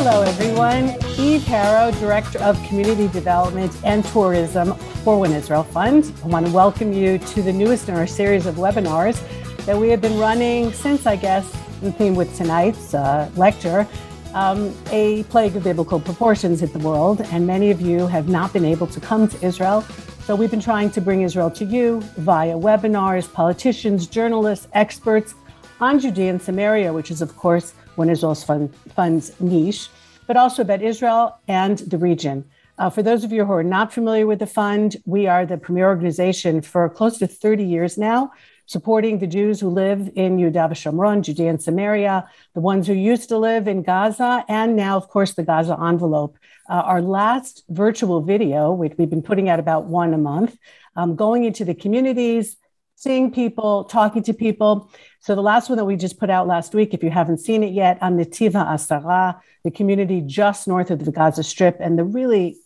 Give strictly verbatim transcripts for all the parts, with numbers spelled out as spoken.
Hello, everyone. Eve Harrow, Director of Community Development and Tourism for One Israel Fund. I want to welcome you to the newest in our series of webinars that we have been running since, I guess, in theme with tonight's uh, lecture, um, a plague of biblical proportions hit the world, and many of you have not been able to come to Israel. So we've been trying to bring Israel to you via webinars, politicians, journalists, experts on Judea and Samaria, which is, of course, One Israel Fund, Fund's niche, but also about Israel and the region. Uh, for those of you who are not familiar with the fund, we are the premier organization for close to thirty years now, supporting the Jews who live in Yehuda v'Shomron, Judea and Samaria, the ones who used to live in Gaza, and now, of course, the Gaza Envelope. Uh, our last virtual video, which we've been putting out about one a month, um, going into the communities, seeing people, talking to people. So the last one that we just put out last week, if you haven't seen it yet, on Netiva Asara, the community just north of the Gaza Strip. And the really,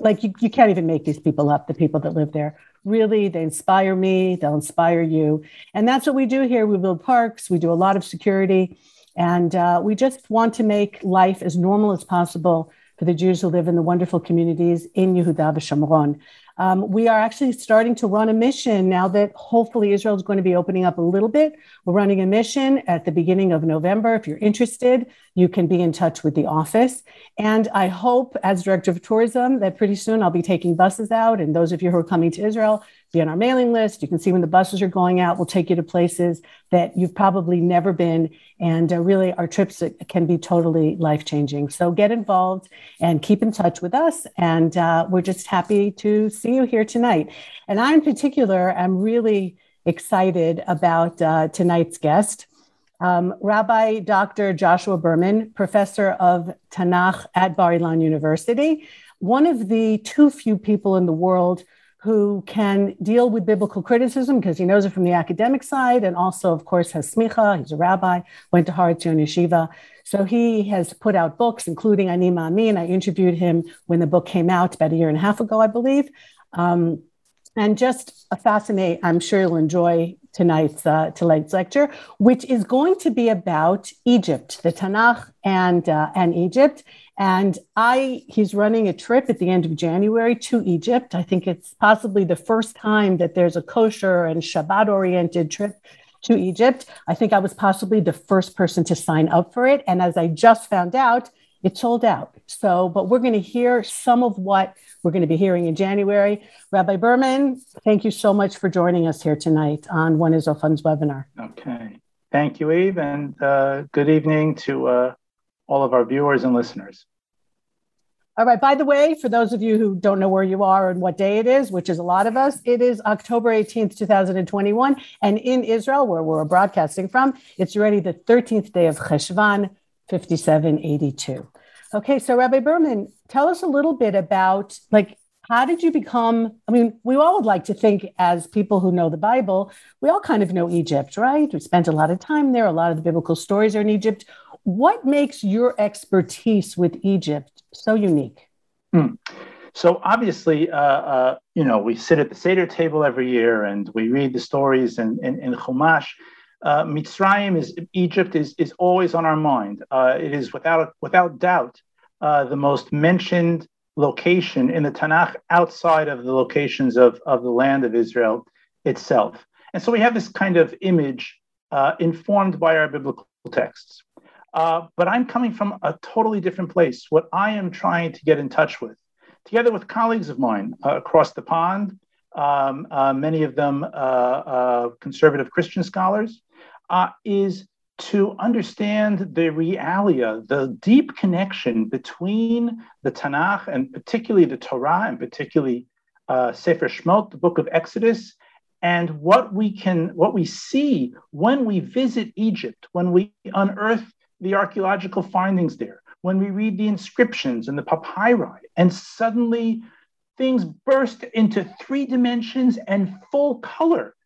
like, you, you can't even make these people up, the people that live there. Really, they inspire me, they'll inspire you. And that's what we do here. We build parks, we do a lot of security, and uh, we just want to make life as normal as possible for the Jews who live in the wonderful communities in Yehuda v'Shomron. Um, we are actually starting to run a mission now that hopefully Israel is going to be opening up a little bit. We're running a mission at the beginning of November. If you're interested, you can be in touch with the office. And I hope, as Director of Tourism, that pretty soon I'll be taking buses out. And those of you who are coming to Israel, be on our mailing list. You can see when the buses are going out. We'll take you to places that you've probably never been. And uh, really, our trips can be totally life-changing. So get involved and keep in touch with us. And uh, we're just happy to see you here tonight. And I, in particular, am really excited about uh, tonight's guest, um, Rabbi Doctor Joshua Berman, Professor of Tanakh at Bar Ilan University, one of the too few people in the world who can deal with biblical criticism because he knows it from the academic side and also, of course, has smicha. He's a rabbi, went to Haratzion Yeshiva. So he has put out books, including Ani Ma'amin. I interviewed him when the book came out about a year and a half ago, I believe. Um, and just a fascinating, I'm sure you'll enjoy tonight's, uh, tonight's lecture, which is going to be about Egypt, the Tanakh and, uh, and Egypt. And I, he's running a trip at the end of January to Egypt. I think it's possibly the first time that there's a kosher and Shabbat-oriented trip to Egypt. I think I was possibly the first person to sign up for it. And as I just found out, it sold out. So, but we're going to hear some of what we're going to be hearing in January. Rabbi Berman, thank you so much for joining us here tonight on One Israel Fund's webinar. Okay. Thank you, Eve. And uh, good evening to uh, all of our viewers and listeners. All right, by the way, for those of you who don't know where you are and what day it is, which is a lot of us, it is October eighteenth, two thousand twenty-one. And in Israel, where we're broadcasting from, it's already the thirteenth day of Cheshvan, fifty-seven eighty-two. Okay, so Rabbi Berman, tell us a little bit about, like, how did you become, I mean, we all would like to think as people who know the Bible, we all kind of know Egypt, right? We spent a lot of time there. A lot of the biblical stories are in Egypt. What makes your expertise with Egypt so unique? Mm. So obviously, uh, uh, you know, we sit at the Seder table every year and we read the stories in, in, in Chumash. Uh, Mitzrayim, is, Egypt is, is always on our mind. Uh, it is without, without doubt uh, the most mentioned location in the Tanakh outside of the locations of, of the land of Israel itself. And so we have this kind of image uh, informed by our biblical texts. Uh, but I'm coming from a totally different place. What I am trying to get in touch with, together with colleagues of mine uh, across the pond, um, uh, many of them uh, uh, conservative Christian scholars, uh, is to understand the realia, the deep connection between the Tanakh and particularly the Torah and particularly uh, Sefer Shemot, the book of Exodus, and what we can, what we see when we visit Egypt, when we unearth the archaeological findings there, when we read the inscriptions and the papyri, and suddenly things burst into three dimensions and full color,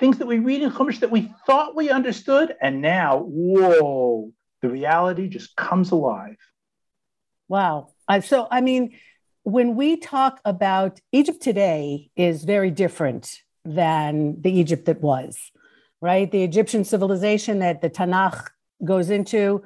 things that we read in Chumash that we thought we understood, and now, whoa, the reality just comes alive. Wow. Uh, so, I mean, when we talk about Egypt today is very different than the Egypt that was, right? The Egyptian civilization that the Tanakh goes into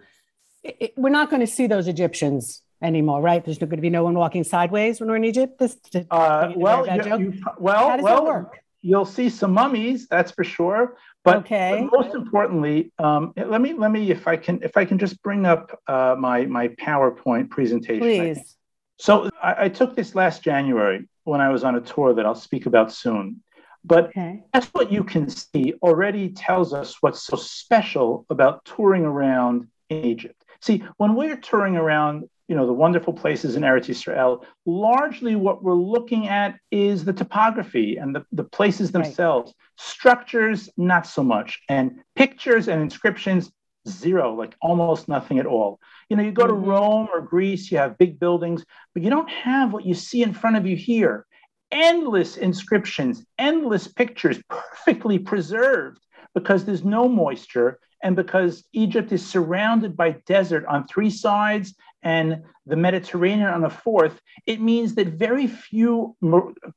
it, it, we're not going to see those Egyptians anymore, right? There's going to be no one walking sideways when we're in Egypt. This, this uh, well, you, you, well, How does well, it work? You'll see some mummies, that's for sure. But, okay. but most importantly, um, let me let me if I can if I can just bring up uh, my my PowerPoint presentation. Please. So I, I took this last January when I was on a tour that I'll speak about soon. But okay. that's what you can see already tells us what's so special about touring around in Egypt. See, when we're touring around, you know, the wonderful places in Eretz Israel, largely what we're looking at is the topography and the, the places themselves. Right. Structures, not so much. And pictures and inscriptions, zero, like almost nothing at all. You know, you go to Rome or Greece, you have big buildings, but you don't have what you see in front of you here. Endless inscriptions, endless pictures, perfectly preserved because there's no moisture and because Egypt is surrounded by desert on three sides and the Mediterranean on the fourth. It means that very few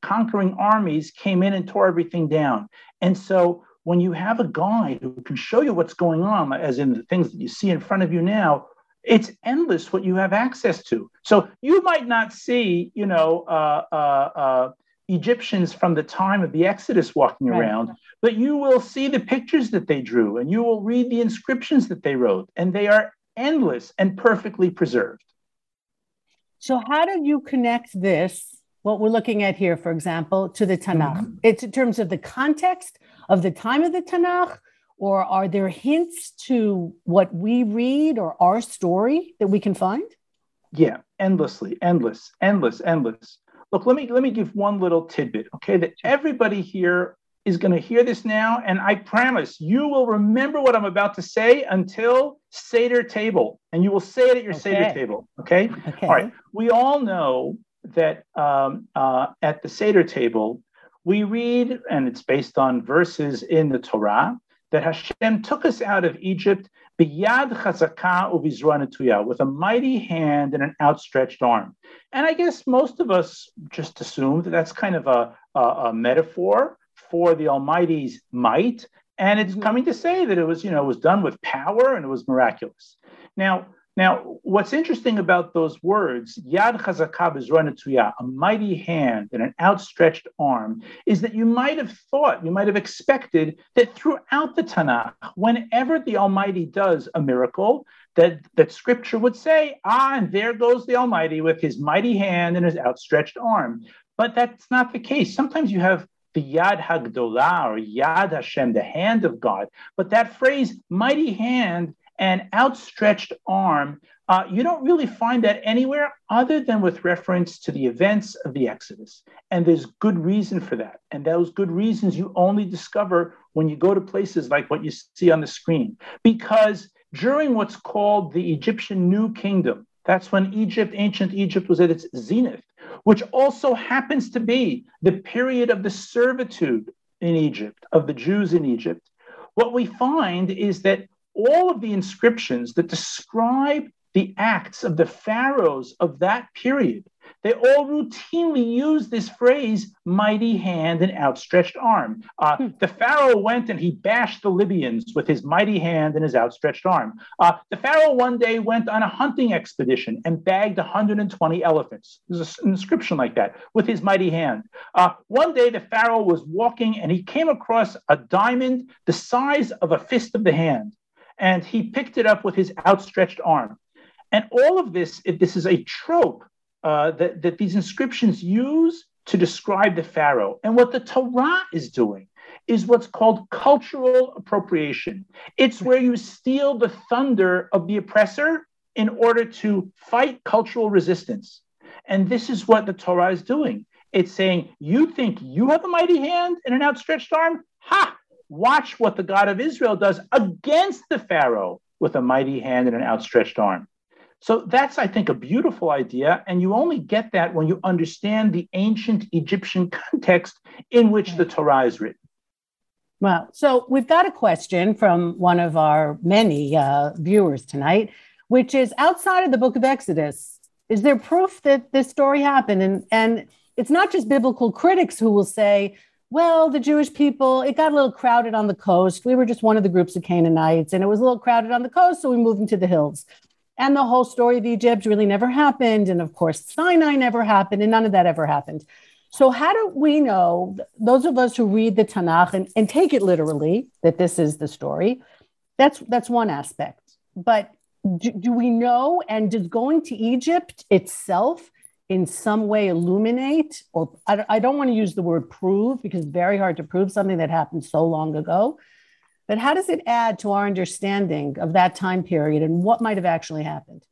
conquering armies came in and tore everything down. And so when you have a guide who can show you what's going on, as in the things that you see in front of you now, it's endless what you have access to. So you might not see, you know, uh, uh, uh, Egyptians from the time of the Exodus walking right. around, but you will see the pictures that they drew and you will read the inscriptions that they wrote, and they are endless and perfectly preserved. So how do you connect this, what we're looking at here, for example, to the Tanakh? Mm-hmm. It's in terms of the context of the time of the Tanakh, or are there hints to what we read or our story that we can find? Yeah, endlessly, endless, endless, endless. Look, let me let me give one little tidbit, okay, that everybody here is going to hear this now, and I promise you will remember what I'm about to say until Seder table, and you will say it at your okay. Seder table, okay? okay? All right, we all know that um, uh, at the Seder table, we read, and it's based on verses in the Torah, that Hashem took us out of Egypt b'yad chazakah u'b'zrua netuyah, with a mighty hand and an outstretched arm. And I guess most of us just assume that that's kind of a, a, a metaphor for the Almighty's might, and it's coming to say that it was, you know, it was done with power and it was miraculous. Now, now what's interesting about those words, yad chazakah b'zrua netuyah, a mighty hand and an outstretched arm, is that you might have thought, you might have expected that throughout the Tanakh, whenever the Almighty does a miracle, that, that Scripture would say, ah, and there goes the Almighty with his mighty hand and his outstretched arm. But that's not the case. Sometimes you have the Yad HaGdolah or Yad Hashem, the hand of God. But that phrase, mighty hand and outstretched arm, uh, you don't really find that anywhere other than with reference to the events of the Exodus. And there's good reason for that. And those good reasons you only discover when you go to places like what you see on the screen. Because during what's called the Egyptian New Kingdom, that's when Egypt, ancient Egypt, was at its zenith, which also happens to be the period of the servitude in Egypt, of the Jews in Egypt. What we find is that all of the inscriptions that describe the acts of the pharaohs of that period, they all routinely use this phrase, mighty hand and outstretched arm. Uh, hmm. The Pharaoh went and he bashed the Libyans with his mighty hand and his outstretched arm. Uh, the Pharaoh one day went on a hunting expedition and bagged one hundred twenty elephants. There's an inscription like that, with his mighty hand. Uh, one day the Pharaoh was walking and he came across a diamond the size of a fist of the hand, and he picked it up with his outstretched arm. And all of this, this is a trope Uh, that, that these inscriptions use to describe the Pharaoh. And what the Torah is doing is what's called cultural appropriation. It's where you steal the thunder of the oppressor in order to fight cultural resistance. And this is what the Torah is doing. It's saying, you think you have a mighty hand and an outstretched arm? Ha! Watch what the God of Israel does against the Pharaoh with a mighty hand and an outstretched arm. So that's, I think, a beautiful idea, and you only get that when you understand the ancient Egyptian context in which the Torah is written. Well, so we've got a question from one of our many uh, viewers tonight, which is, outside of the book of Exodus, is there proof that this story happened? And, and it's not just biblical critics who will say, well, the Jewish people, it got a little crowded on the coast. We were just one of the groups of Canaanites, and it was a little crowded on the coast, so we moved into the hills. And the whole story of Egypt really never happened. And of course, Sinai never happened, and none of that ever happened. So how do we know, those of us who read the Tanakh and, and take it literally, that this is the story? That's, that's one aspect. But do, do we know, and does going to Egypt itself in some way illuminate, or I, I don't want to use the word prove, because it's very hard to prove something that happened so long ago. But how does it add to our understanding of that time period and what might have actually happened?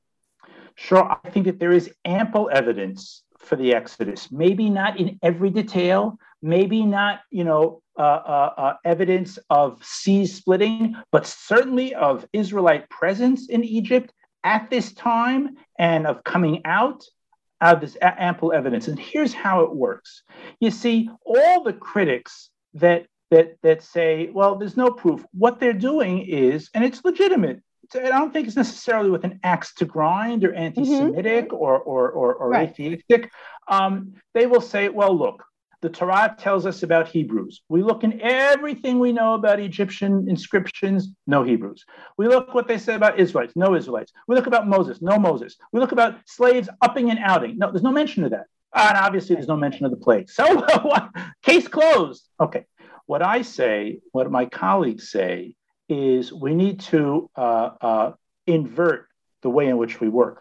Sure. I think that there is ample evidence for the Exodus, maybe not in every detail, maybe not, you know, uh, uh, uh, evidence of sea splitting, but certainly of Israelite presence in Egypt at this time and of coming out. Uh, there's ample evidence. And here's how it works. You see, all the critics that That, that say, well, there's no proof. What they're doing is, and it's legitimate. I don't think it's necessarily with an axe to grind or anti-Semitic mm-hmm. or, or, or, or right. atheistic. Um, they will say, well, look, the Torah tells us about Hebrews. We look in everything we know about Egyptian inscriptions, no Hebrews. We look what they say about Israelites, no Israelites. We look about Moses, no Moses. We look about slaves upping and outing. No, there's no mention of that. And obviously there's no mention of the plague. So case closed. Okay. What I say, what my colleagues say, is we need to uh, uh, invert the way in which we work.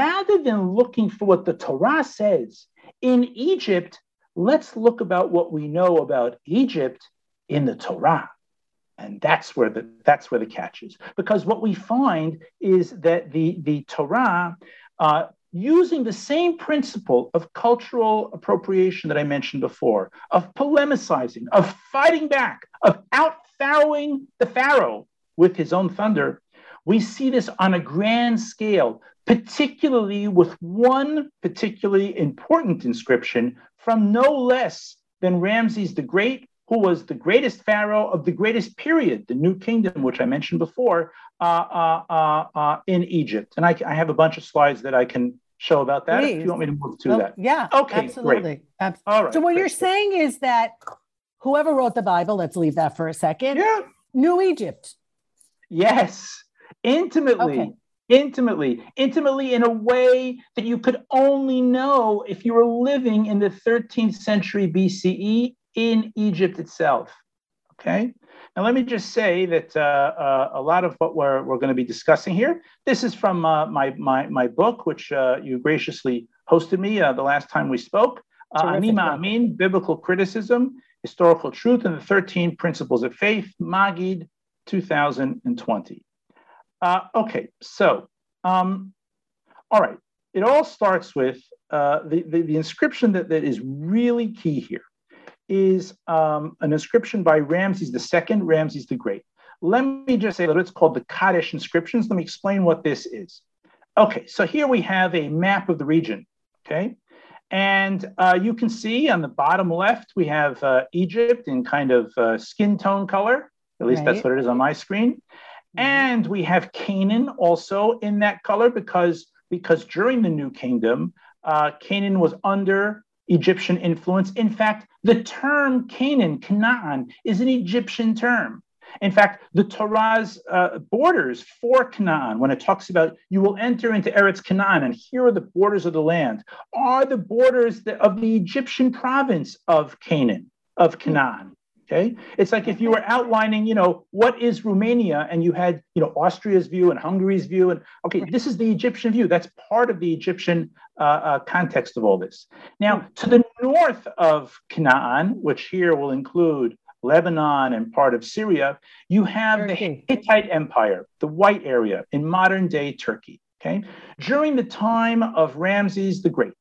Rather than looking for what the Torah says in Egypt, let's look about what we know about Egypt in the Torah. And that's where the, that's where the catch is. Because what we find is that the, the Torah, uh, using the same principle of cultural appropriation that I mentioned before, of polemicizing, of fighting back, of out-pharaohing the pharaoh with his own thunder, we see this on a grand scale, particularly with one particularly important inscription from no less than Ramses the Great, who was the greatest pharaoh of the greatest period, the New Kingdom, which I mentioned before, uh, uh, uh, uh, in Egypt. And I, I have a bunch of slides that I can show about that. Please. If you want me to move to oh, that. Yeah, okay, absolutely. Great. Absolutely. All right, so what great. You're saying is that whoever wrote the Bible, let's leave that for a second, yeah. knew Egypt. Yes, intimately. Okay. Intimately, intimately in a way that you could only know if you were living in the thirteenth century B C E in Egypt itself, okay? Now, let me just say that uh, uh, a lot of what we're, we're going to be discussing here, this is from uh, my, my, my book, which uh, you graciously hosted me uh, the last time we spoke, uh, Ani Ma'amin, Biblical Criticism, Historical Truth, and the thirteen Principles of Faith, Magid, two thousand twenty. Uh, okay, so, um, all right, it all starts with uh, the, the, the inscription that, that is really key here. Is um, an inscription by Ramses the Second, Ramses the Great. Let me just say that it's called the Kadesh inscriptions. Let me explain what this is. Okay, so here we have a map of the region, okay? And uh, you can see on the bottom left, we have uh, Egypt in kind of uh, skin tone color. At least right. that's what it is on my screen. Mm-hmm. And we have Canaan also in that color because, because during the New Kingdom, uh, Canaan was under Egyptian influence. In fact, the term Canaan, Canaan, is an Egyptian term. In fact, the Torah's uh, borders for Canaan, when it talks about you will enter into Eretz Canaan, and here are the borders of the land, are the borders of the Egyptian province of Canaan, of Canaan. Okay, it's like if you were outlining, you know, what is Romania, and you had, you know, Austria's view and Hungary's view, and okay, this is the Egyptian view. That's part of the Egyptian uh, uh, context of all this. Now, to the north of Canaan, which here will include Lebanon and part of Syria, you have Turkey. The Hittite Empire, the white area in modern day Turkey. Okay, during the time of Ramses the Great.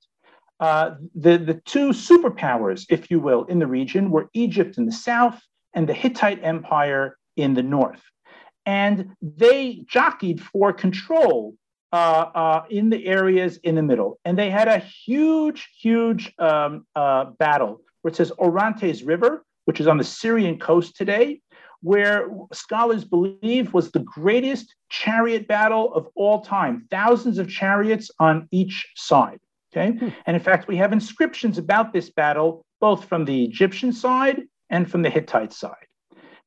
Uh, the, the two superpowers, if you will, in the region were Egypt in the south and the Hittite Empire in the north. And they jockeyed for control uh, uh, in the areas in the middle. And they had a huge, huge um, uh, battle, where it says Orontes River, which is on the Syrian coast today, where scholars believe was the greatest chariot battle of all time, thousands of chariots on each side. Okay. And in fact, we have inscriptions about this battle, both from the Egyptian side and from the Hittite side.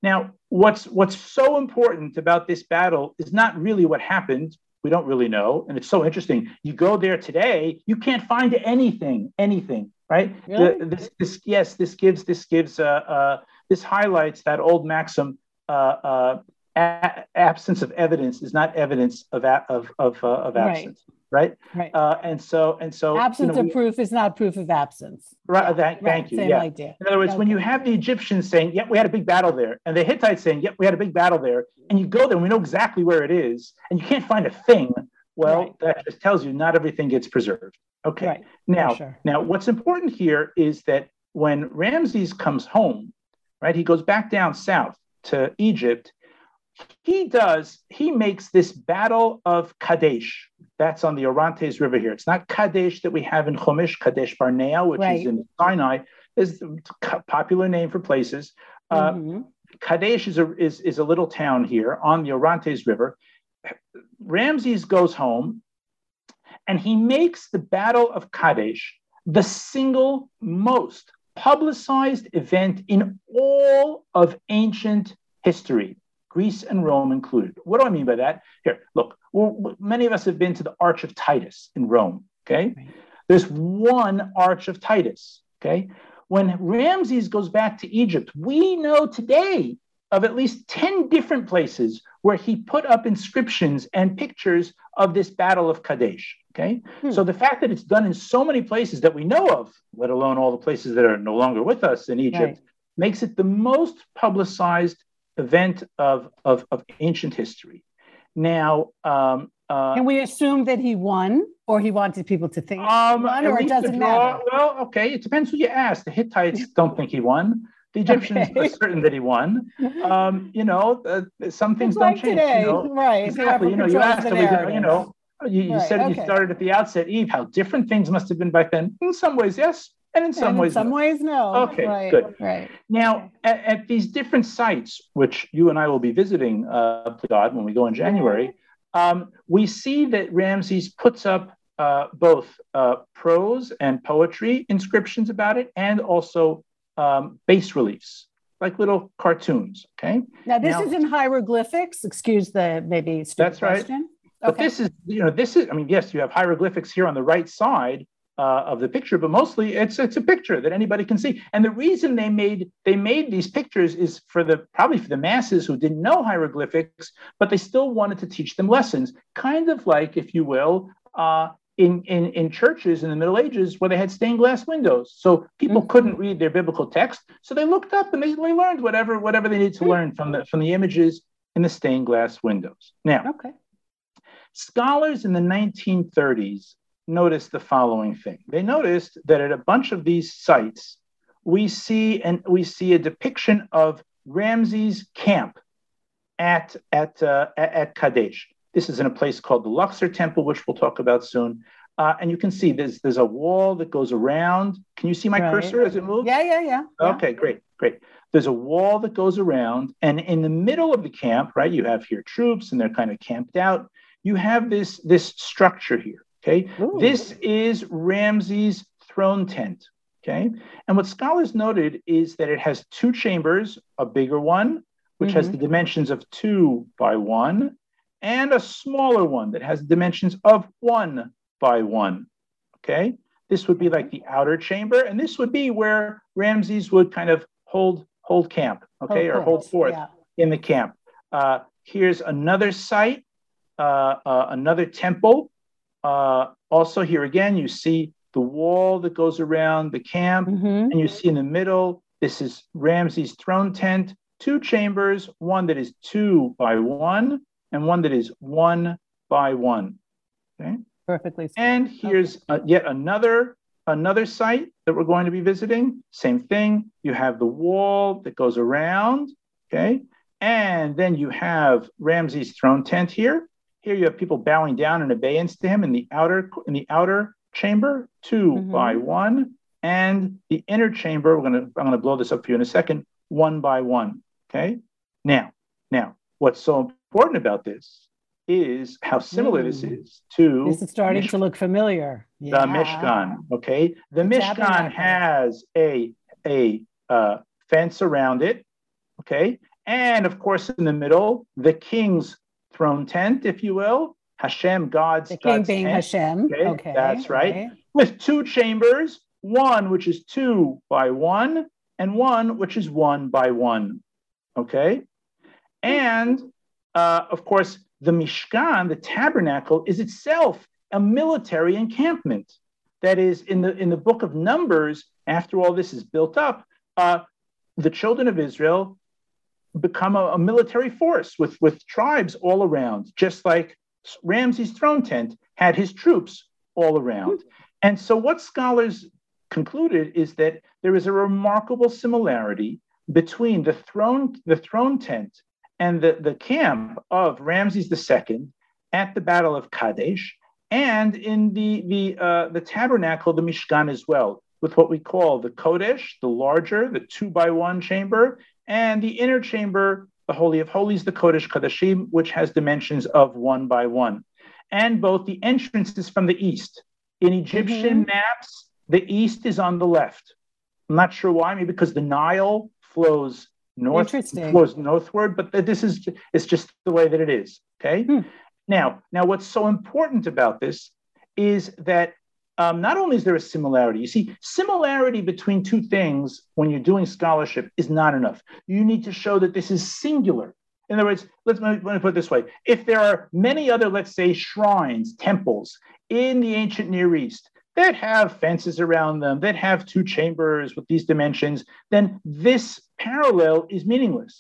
Now, what's, what's so important about this battle is not really what happened, We don't really know. And it's so interesting. You go there today, you can't find anything, anything, right? Really? The, this, this, yes, this gives, this gives, uh, uh, this highlights that old maxim, uh, uh, a- absence of evidence is not evidence of, a- of, of, uh, of absence. Right. Right. Right. Uh, and so, and so absence you know, we, of proof is not proof of absence. Right. Yeah, that, right thank you. Same yeah. idea. In other words, okay. when you have the Egyptians saying, yep, we had a big battle there. And the Hittites saying, yep, we had a big battle there. And you go there, and we know exactly where it is. And you can't find a thing. Well, right. that just tells you not everything gets preserved. Okay. Right. Now, sure. now what's important here is that when Ramses comes home, right, he goes back down south to Egypt. He does, he makes this Battle of Kadesh. That's on the Orontes River here. It's not Kadesh that we have in Chumash, Kadesh Barnea, which right. is in Sinai, is a popular name for places. Mm-hmm. Uh, Kadesh is a, is, is a little town here on the Orontes River. Ramses goes home and he makes the Battle of Kadesh the single most publicized event in all of ancient history, Greece and Rome included. What do I mean by that? Here, look, we're, many of us have been to the Arch of Titus in Rome, okay? Right. There's one Arch of Titus, okay? When Ramses goes back to Egypt, we know today of at least ten different places where he put up inscriptions and pictures of this Battle of Kadesh, okay? Hmm. So the fact that it's done in so many places that we know of, let alone all the places that are no longer with us in Egypt, right. makes it the most publicized event of, of, of ancient history. Now, um, uh, can we assume that he won, or he wanted people to think um, he won, or it doesn't draw, matter? Well, okay, it depends who you ask. The Hittites don't think he won. The Egyptians okay. are certain that he won. Um, you know, uh, some things it's don't like change. Today. You know? Right, exactly. You know, you asked, we, you know, you, you right. said okay. you started at the outset, Eve, how different things must have been back then. In some ways, yes. And in some and in ways, some no. ways, no. Okay, right, good. Right. Now, at, at these different sites, which you and I will be visiting, uh, God, when we go in January, um, we see that Ramses puts up uh, both uh, prose and poetry inscriptions about it, and also um, bas reliefs, like little cartoons. Okay. Now, this now, is in hieroglyphics. Excuse the maybe stupid that's right. question. But okay. this is, you know, this is. I mean, yes, you have hieroglyphics here on the right side. Uh, of the picture, but mostly it's it's a picture that anybody can see. And the reason they made they made these pictures is for the probably for the masses who didn't know hieroglyphics, but they still wanted to teach them lessons, kind of like, if you will, uh, in, in, in churches in the Middle Ages where they had stained glass windows. So people mm-hmm. couldn't read their biblical text. So they looked up and they, they learned whatever whatever they needed to mm-hmm. learn from the from the images in the stained glass windows. Now, okay. scholars in the nineteen thirties noticed the following thing. They noticed that at a bunch of these sites, we see and we see a depiction of Ramses' camp at at uh, at Kadesh. This is in a place called the Luxor Temple, which we'll talk about soon. Uh, and you can see there's there's a wall that goes around. Can you see my right. cursor as it moves? Yeah, yeah, yeah. Okay, yeah. great, great. There's a wall that goes around, and in the middle of the camp, right? You have here troops, and they're kind of camped out. You have this this structure here. Okay, Ooh. This is Ramses' throne tent. Okay, and what scholars noted is that it has two chambers, a bigger one, which mm-hmm. has the dimensions of two by one, and a smaller one that has dimensions of one by one. Okay, this would be like the outer chamber, and this would be where Ramses would kind of hold hold camp, okay, hold or hold forth yeah. in the camp. Uh, here's another site, uh, uh, another temple. Uh, also here again, you see the wall that goes around the camp mm-hmm. and you see in the middle, this is Ramses' throne tent, two chambers, one that is two by one and one that is one by one. Okay. Perfectly. Safe. And here's okay. uh, yet another, another site that we're going to be visiting. Same thing. You have the wall that goes around. Okay. And then you have Ramses' throne tent here. Here you have people bowing down in obeisance to him in the outer in the outer chamber, two mm-hmm. by one, and the inner chamber. We're gonna I'm gonna blow this up for you in a second, one by one. Okay. Now, now, what's so important about this is how similar mm. this is to. This is starting Mish- to look familiar. The yeah. Mishkan. Okay. The it's Mishkan happening. has a a uh, fence around it. Okay, and of course in the middle, the king's throne tent, if you will, Hashem, God's, God's being hand. Hashem. Okay, okay, that's right. Okay. With two chambers, one which is two by one, and one which is one by one. Okay, and uh, of course, the Mishkan, the tabernacle, is itself a military encampment. That is, in the in the book of Numbers, after all this is built up, uh, the children of Israel become a, a military force with, with tribes all around, just like Ramses' throne tent had his troops all around. And so what scholars concluded is that there is a remarkable similarity between the throne, the throne tent and the, the camp of Ramses the Second at the Battle of Kadesh, and in the, the, uh, the tabernacle, the Mishkan as well, with what we call the Kodesh, the larger, the two by one chamber, and the inner chamber, the Holy of Holies, the Kodesh Kodashim, which has dimensions of one by one. And both the entrances from the east. In Egyptian mm-hmm. maps, the east is on the left. I'm not sure why, maybe because the Nile flows north, flows northward, but this is it's just the way that it is, okay? Hmm. Now, now, what's so important about this is that Um, not only is there a similarity, you see, similarity between two things when you're doing scholarship is not enough. You need to show that this is singular. In other words, let's, let me put it this way. If there are many other, let's say, shrines, temples in the ancient Near East that have fences around them, that have two chambers with these dimensions, then this parallel is meaningless.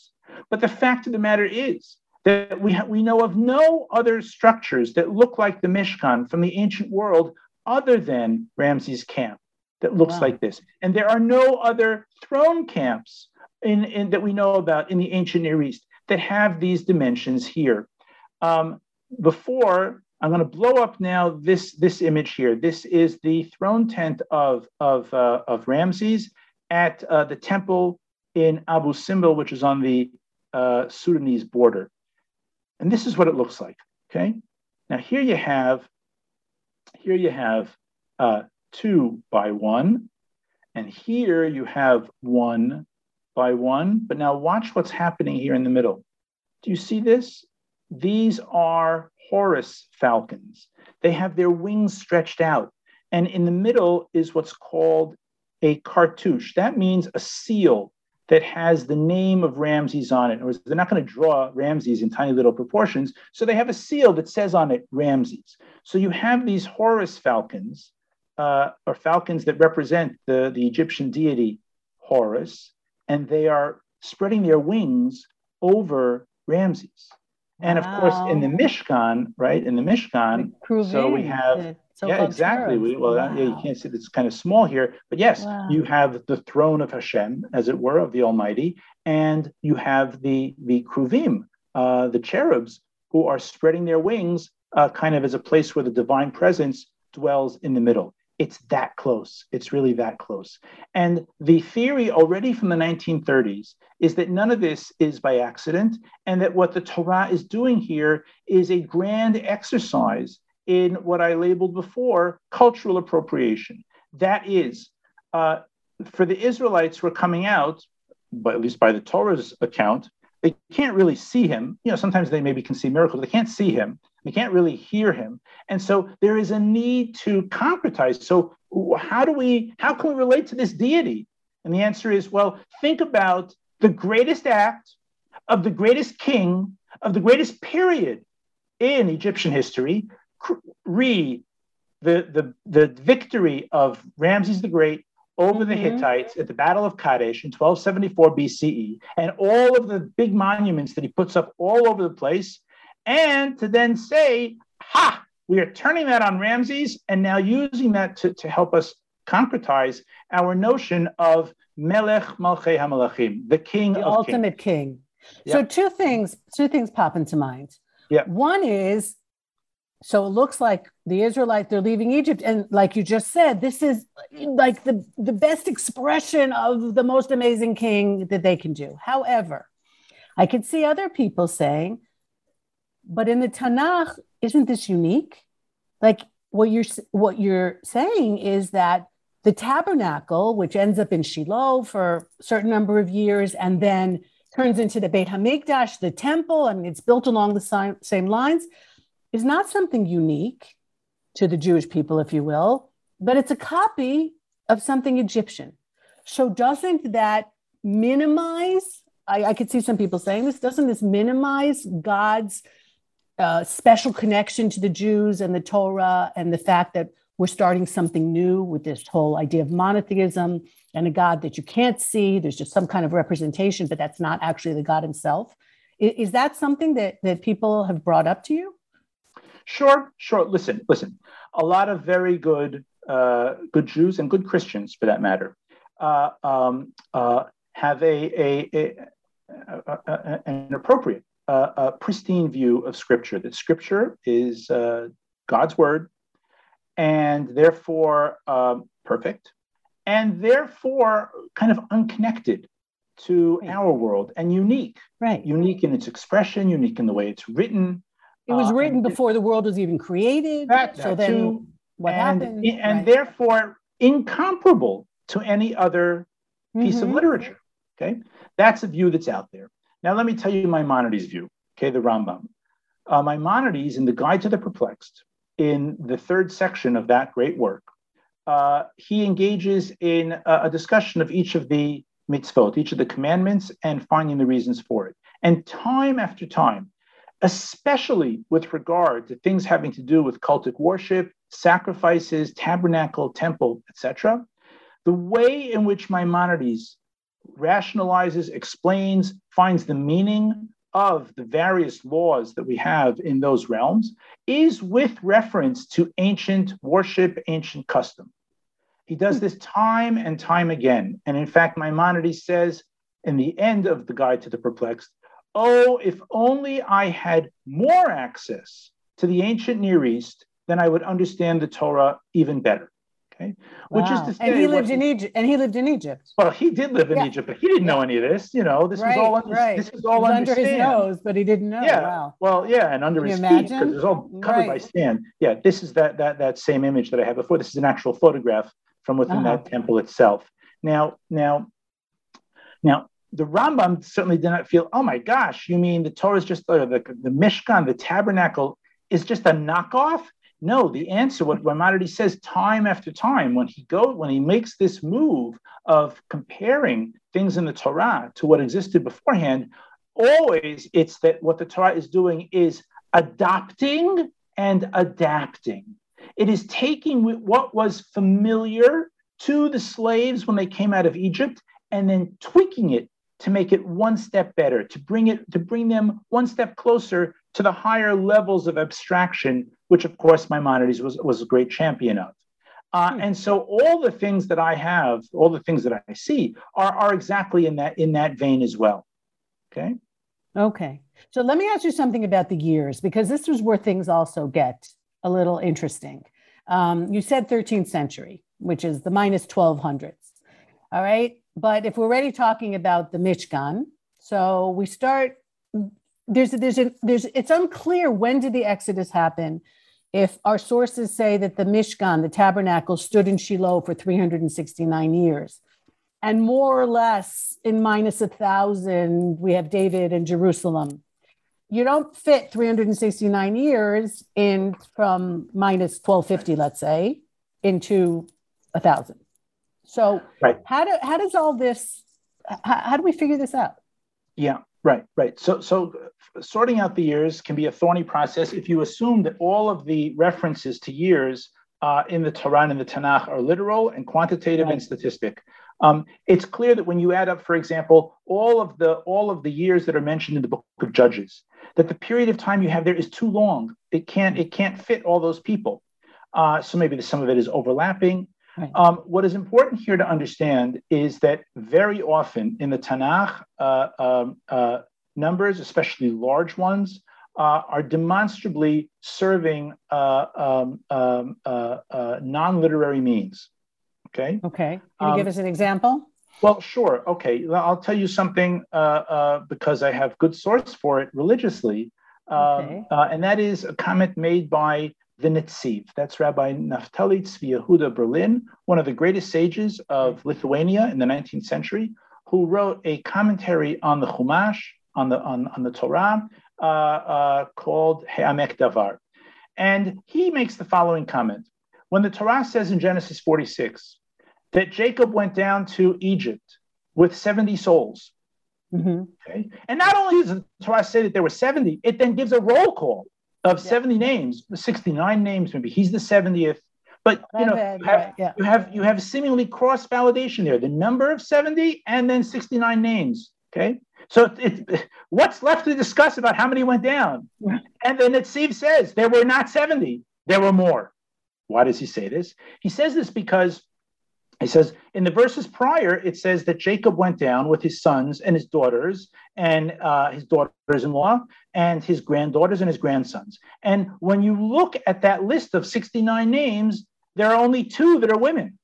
But the fact of the matter is that we, ha- we know of no other structures that look like the Mishkan from the ancient world other than Ramses' camp that looks wow. like this. And there are no other throne camps in, in that we know about in the ancient Near East that have these dimensions here. Um, before, I'm going to blow up now this, this image here. This is the throne tent of, of, uh, of Ramses at uh, the temple in Abu Simbel, which is on the uh, Sudanese border. And this is what it looks like, okay? Now here you have Here you have uh, two by one, and here you have one by one. But now watch what's happening here in the middle. Do you see this? These are Horus falcons. They have their wings stretched out. And in the middle is what's called a cartouche. That means a seal that has the name of Ramses on it. Or they're not going to draw Ramses in tiny little proportions. So they have a seal that says on it, Ramses. So you have these Horus falcons, uh, or falcons that represent the, the Egyptian deity Horus, and they are spreading their wings over Ramses. Wow. And of course, in the Mishkan, right, in the Mishkan, the so we have... So yeah, exactly. We, well, wow. yeah, you can't see, it's kind of small here, but yes, wow. you have the throne of Hashem, as it were, of the Almighty, and you have the the Kruvim, uh, the cherubs, who are spreading their wings, uh, kind of as a place where the divine presence dwells in the middle. It's that close. It's really that close. And the theory already from the nineteen thirties is that none of this is by accident, and that what the Torah is doing here is a grand exercise in what I labeled before, cultural appropriation. That is, uh, for the Israelites were coming out, but at least by the Torah's account, they can't really see him. You know, sometimes they maybe can see miracles. They can't see him. They can't really hear him. And so there is a need to concretize. So how do we, how can we relate to this deity? And the answer is, well, think about the greatest act of the greatest king, of the greatest period in Egyptian history, Re the, the the victory of Ramses the Great over mm-hmm. the Hittites at the Battle of Kadesh in twelve seventy-four B C E, and all of the big monuments that he puts up all over the place, and to then say, ha, we are turning that on Ramses and now using that to, to help us concretize our notion of Melech Malchei HaMelechim, the king the of ultimate kings. king. Yep. So two things, two things pop into mind. Yep. One is, so it looks like the Israelites, they're leaving Egypt. And like you just said, this is like the, the best expression of the most amazing king that they can do. However, I could see other people saying, but in the Tanakh, isn't this unique? Like what you're, what you're saying is that the tabernacle, which ends up in Shiloh for a certain number of years, and then turns into the Beit HaMikdash, the temple, and it's built along the same lines, is not something unique to the Jewish people, if you will, but it's a copy of something Egyptian. So doesn't that minimize, I, I could see some people saying this, doesn't this minimize God's uh, special connection to the Jews and the Torah and the fact that we're starting something new with this whole idea of monotheism and a God that you can't see, there's just some kind of representation, but that's not actually the God himself. Is, is that something that, that people have brought up to you? Sure, sure. Listen, listen, a lot of very good uh, good Jews and good Christians, for that matter, uh, um, uh, have a, a, a, a, a an appropriate, uh, a pristine view of Scripture. That Scripture is uh, God's word, and therefore um, perfect, and therefore kind of unconnected to right. our world, and unique, right? Unique in its expression, unique in the way it's written. It was written uh, before it, the world was even created. That, so that then too, what and, happened? And right. therefore incomparable to any other piece mm-hmm. of literature, okay? That's a view that's out there. Now, let me tell you Maimonides' view, okay, the Rambam. Uh, Maimonides, in the Guide to the Perplexed, in the third section of that great work, uh, he engages in a, a discussion of each of the mitzvot, each of the commandments, and finding the reasons for it. And time after time, especially with regard to things having to do with cultic worship, sacrifices, tabernacle, temple, et cetera, the way in which Maimonides rationalizes, explains, finds the meaning of the various laws that we have in those realms is with reference to ancient worship, ancient custom. He does this time and time again. And in fact, Maimonides says in the end of the Guide to the Perplexed, oh, if only I had more access to the ancient Near East, then I would understand the Torah even better. Okay, wow. Which is to say, and he lived what, in Egypt. And he lived in Egypt. Well, he did live in yeah. Egypt, but he didn't yeah. know any of this. You know, this right, was all under, right. this was all was under his nose, but he didn't know. Yeah. Wow. Well, yeah, and under Can his feet because it was all covered right. by sand. Yeah, this is that that that same image that I had before. This is an actual photograph from within uh-huh. that temple itself. Now, now, now. The Rambam certainly did not feel, oh my gosh, you mean the Torah is just, uh, the, the Mishkan, the tabernacle is just a knockoff? No, the answer, what Maimonides says time after time, when he go, when he makes this move of comparing things in the Torah to what existed beforehand, always it's that what the Torah is doing is adopting and adapting. It is taking what was familiar to the slaves when they came out of Egypt and then tweaking it to make it one step better, to bring it, to bring them one step closer to the higher levels of abstraction, which of course Maimonides was, was a great champion of. Uh, and so all the things that I have, all the things that I see are, are exactly in that, in that vein as well, okay? Okay, so let me ask you something about the years, because this is where things also get a little interesting. Um, you said thirteenth century, which is the minus twelve hundreds, all right? But if we're already talking about the Mishkan, so we start, there's, there's, a, there's, it's unclear when did the Exodus happen. If our sources say that the Mishkan, the tabernacle, stood in Shiloh for three hundred sixty-nine years, and more or less in minus a thousand, we have David and Jerusalem. You don't fit three hundred sixty-nine years in from minus twelve fifty, let's say, into a thousand. So right. how do how does all this, how, how do we figure this out? Yeah, right, right. So so sorting out the years can be a thorny process if you assume that all of the references to years uh, in the Torah and the Tanakh are literal and quantitative right. and statistic. Um, it's clear that when you add up, for example, all of the all of the years that are mentioned in the book of Judges, that the period of time you have there is too long. It can't it can't fit all those people. Uh, so maybe the, some of it is overlapping. Right. Um, what is important here to understand is that very often in the Tanakh, uh, um, uh, numbers, especially large ones, uh, are demonstrably serving uh, um, um, uh, uh, non-literary means. Okay? Okay. Can you um, give us an example? Well, sure. Okay. I'll tell you something uh, uh, because I have good source for it religiously, um, okay. uh, and that is a comment made by the Netziv. That's Rabbi Naftali Tzvi Yehuda Berlin, one of the greatest sages of Lithuania in the nineteenth century, who wrote a commentary on the Chumash, on the on, on the Torah, uh, uh, called He'amek Davar. And he makes the following comment. When the Torah says in Genesis forty-six that Jacob went down to Egypt with seventy souls, mm-hmm. okay? And not only does the Torah say that there were seventy, it then gives a roll call of yeah. seventy names, sixty-nine names maybe. He's the seventieth. But you know, you have, yeah. you have you have seemingly cross-validation there, the number of seventy and then sixty-nine names, okay? So it, it, what's left to discuss about how many went down? And then Netziv says there were not seventy, there were more. Why does he say this? He says this because he says in the verses prior, it says that Jacob went down with his sons and his daughters and uh, his daughters-in-law and his granddaughters and his grandsons. And when you look at that list of sixty-nine names, there are only two that are women.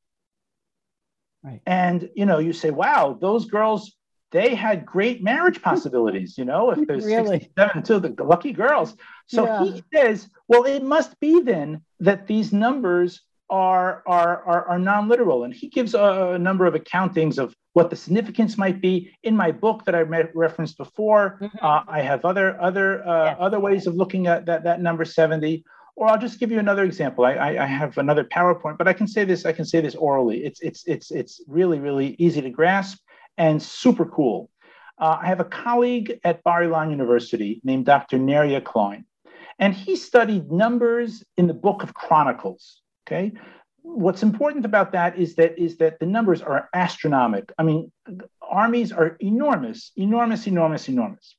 Right. And, you know, you say, wow, those girls, they had great marriage possibilities, you know, if there's really? sixty-seven too, the lucky girls. So yeah. he says, well, it must be then that these numbers are, are, are, are non-literal. And he gives a, a number of accountings of what the significance might be. In my book that I re- referenced before, mm-hmm. uh, I have other, other, uh, yeah. other ways of looking at that, that number seventy. Or I'll just give you another example. I, I, I have another PowerPoint, but I can say this. I can say this orally. It's it's it's it's really really easy to grasp and super cool. Uh, I have a colleague at Bar Ilan University named Doctor Neria Klein, and he studied numbers in the Book of Chronicles. Okay, what's important about that is that is that the numbers are astronomical. I mean, armies are enormous, enormous, enormous, enormous,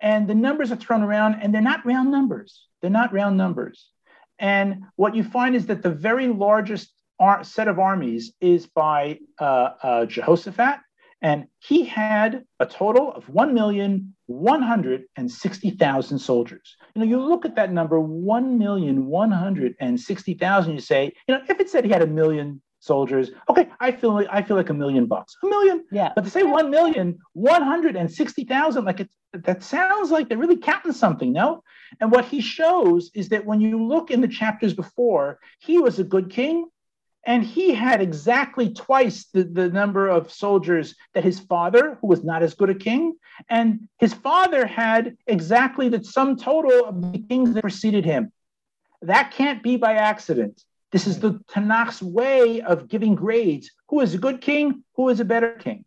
and the numbers are thrown around, and they're not round numbers. They're not round numbers. And what you find is that the very largest ar- set of armies is by uh, uh, Jehoshaphat. And he had a total of one million one hundred sixty thousand soldiers. You know, you look at that number, one million one hundred sixty thousand, you say, you know, if it said he had a million soldiers, okay, I feel like, I feel like a million bucks. A million. Yeah. But to say one million one hundred sixty thousand, like it's, that sounds like they're really counting something, no? And what he shows is that when you look in the chapters before, he was a good king, and he had exactly twice the, the number of soldiers that his father, who was not as good a king, and his father had exactly the sum total of the kings that preceded him. That can't be by accident. This is the Tanakh's way of giving grades. Who is a good king? Who is a better king?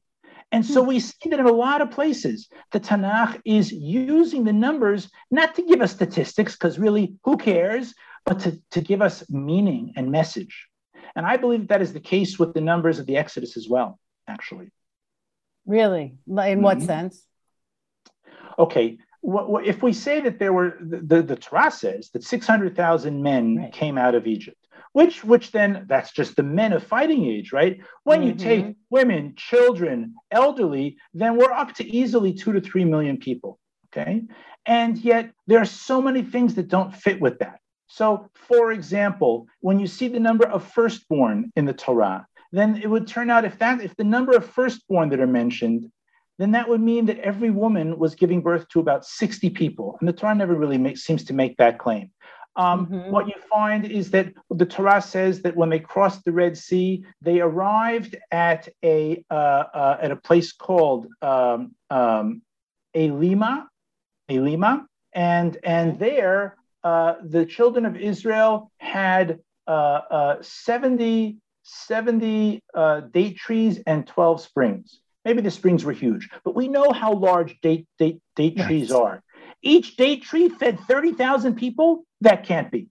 And so we see that in a lot of places, the Tanakh is using the numbers not to give us statistics, because really, who cares, but to, to give us meaning and message. And I believe that is the case with the numbers of the Exodus as well, actually. Really? In what mm-hmm. sense? Okay. What, what, if we say that there were, the, the, the Torah says that six hundred thousand men right. came out of Egypt. Which, which then, that's just the men of fighting age, right? When mm-hmm. you take women, children, elderly, then we're up to easily two to three million people, okay? And yet there are so many things that don't fit with that. So for example, when you see the number of firstborn in the Torah, then it would turn out if that, if the number of firstborn that are mentioned, then that would mean that every woman was giving birth to about sixty people. And the Torah never really makes, seems to make that claim. Um, mm-hmm. What you find is that the Torah says that when they crossed the Red Sea, they arrived at a uh, uh, at a place called um, um, Elima, Elima, and and there uh, the children of Israel had uh, uh, seventy, seventy uh, date trees and twelve springs. Maybe the springs were huge, but we know how large date date date yes. trees are. Each date tree fed thirty thousand people? That can't be.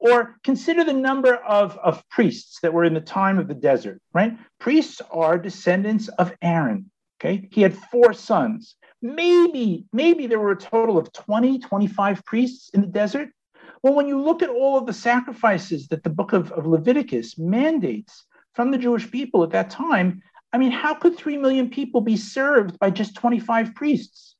Or consider the number of, of priests that were in the time of the desert, right? Priests are descendants of Aaron, okay? He had four sons. Maybe, maybe there were a total of twenty, twenty-five priests in the desert. Well, when you look at all of the sacrifices that the book of, of Leviticus mandates from the Jewish people at that time, I mean, how could three million people be served by just twenty-five priests?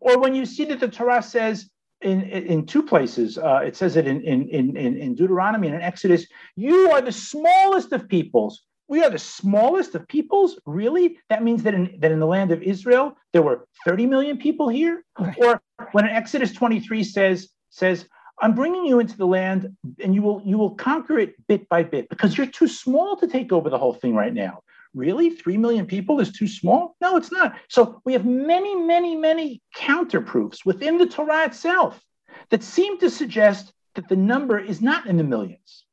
Or when you see that the Torah says in, in, in two places, uh, it says it in, in, in, in Deuteronomy and in Exodus, you are the smallest of peoples. We are the smallest of peoples? Really? That means that in, that in the land of Israel, there were thirty million people here? Right. Or when in Exodus twenty-three says, says, I'm bringing you into the land and you will, you will conquer it bit by bit because you're too small to take over the whole thing right now. Really? Three million people is too small? No, it's not. So we have many, many, many counterproofs within the Torah itself that seem to suggest that the number is not in the millions.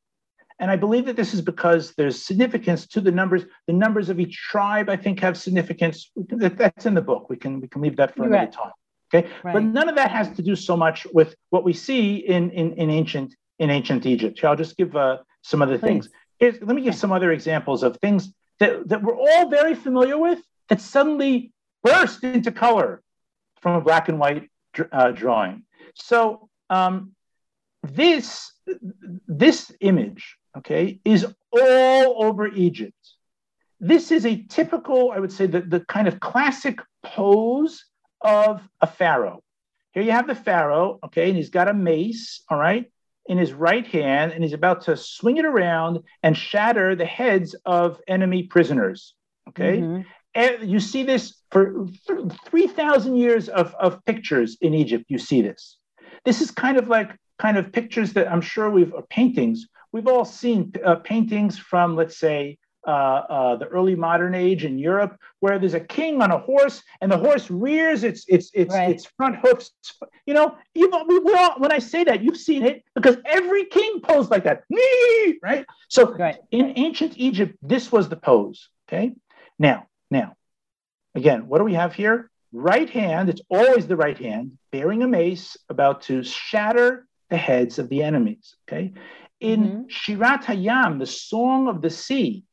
And I believe that this is because there's significance to the numbers. The numbers of each tribe, I think, have significance. That's in the book. We can we can leave that for another right. time. Okay, right. But none of that has to do so much with what we see in in, in ancient in ancient Egypt. I'll just give uh, some other Please. things. Here's, let me give some other examples of things that that we're all very familiar with that suddenly burst into color from a black and white uh, drawing. So um, this this image. Okay, is all over Egypt. This is a typical, I would say, the, the kind of classic pose of a pharaoh. Here you have the pharaoh, okay, and he's got a mace, all right, in his right hand, and he's about to swing it around and shatter the heads of enemy prisoners, okay? Mm-hmm. And you see this for three thousand years of, of pictures in Egypt, you see this. This is kind of like, kind of pictures that I'm sure we've, or paintings, we've all seen uh, paintings from, let's say, uh, uh, the early modern age in Europe, where there's a king on a horse, and the horse rears its its its, right. its front hoofs. You know, you've, we all, when I say that, you've seen it because every king posed like that, right? So right. in ancient Egypt, this was the pose. Okay, now, now, again, what do we have here? Right hand. It's always the right hand bearing a mace, about to shatter the heads of the enemies. Okay. In mm-hmm. Shirat Hayam, the song of the sea,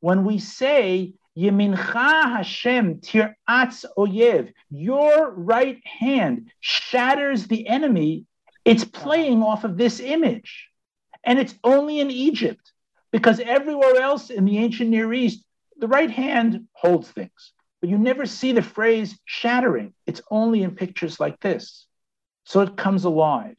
when we say, Yemincha Hashem tir'atz oyev, your right hand shatters the enemy, it's playing off of this image. And it's only in Egypt, because everywhere else in the ancient Near East, the right hand holds things. But you never see the phrase shattering. It's only in pictures like this. So it comes alive.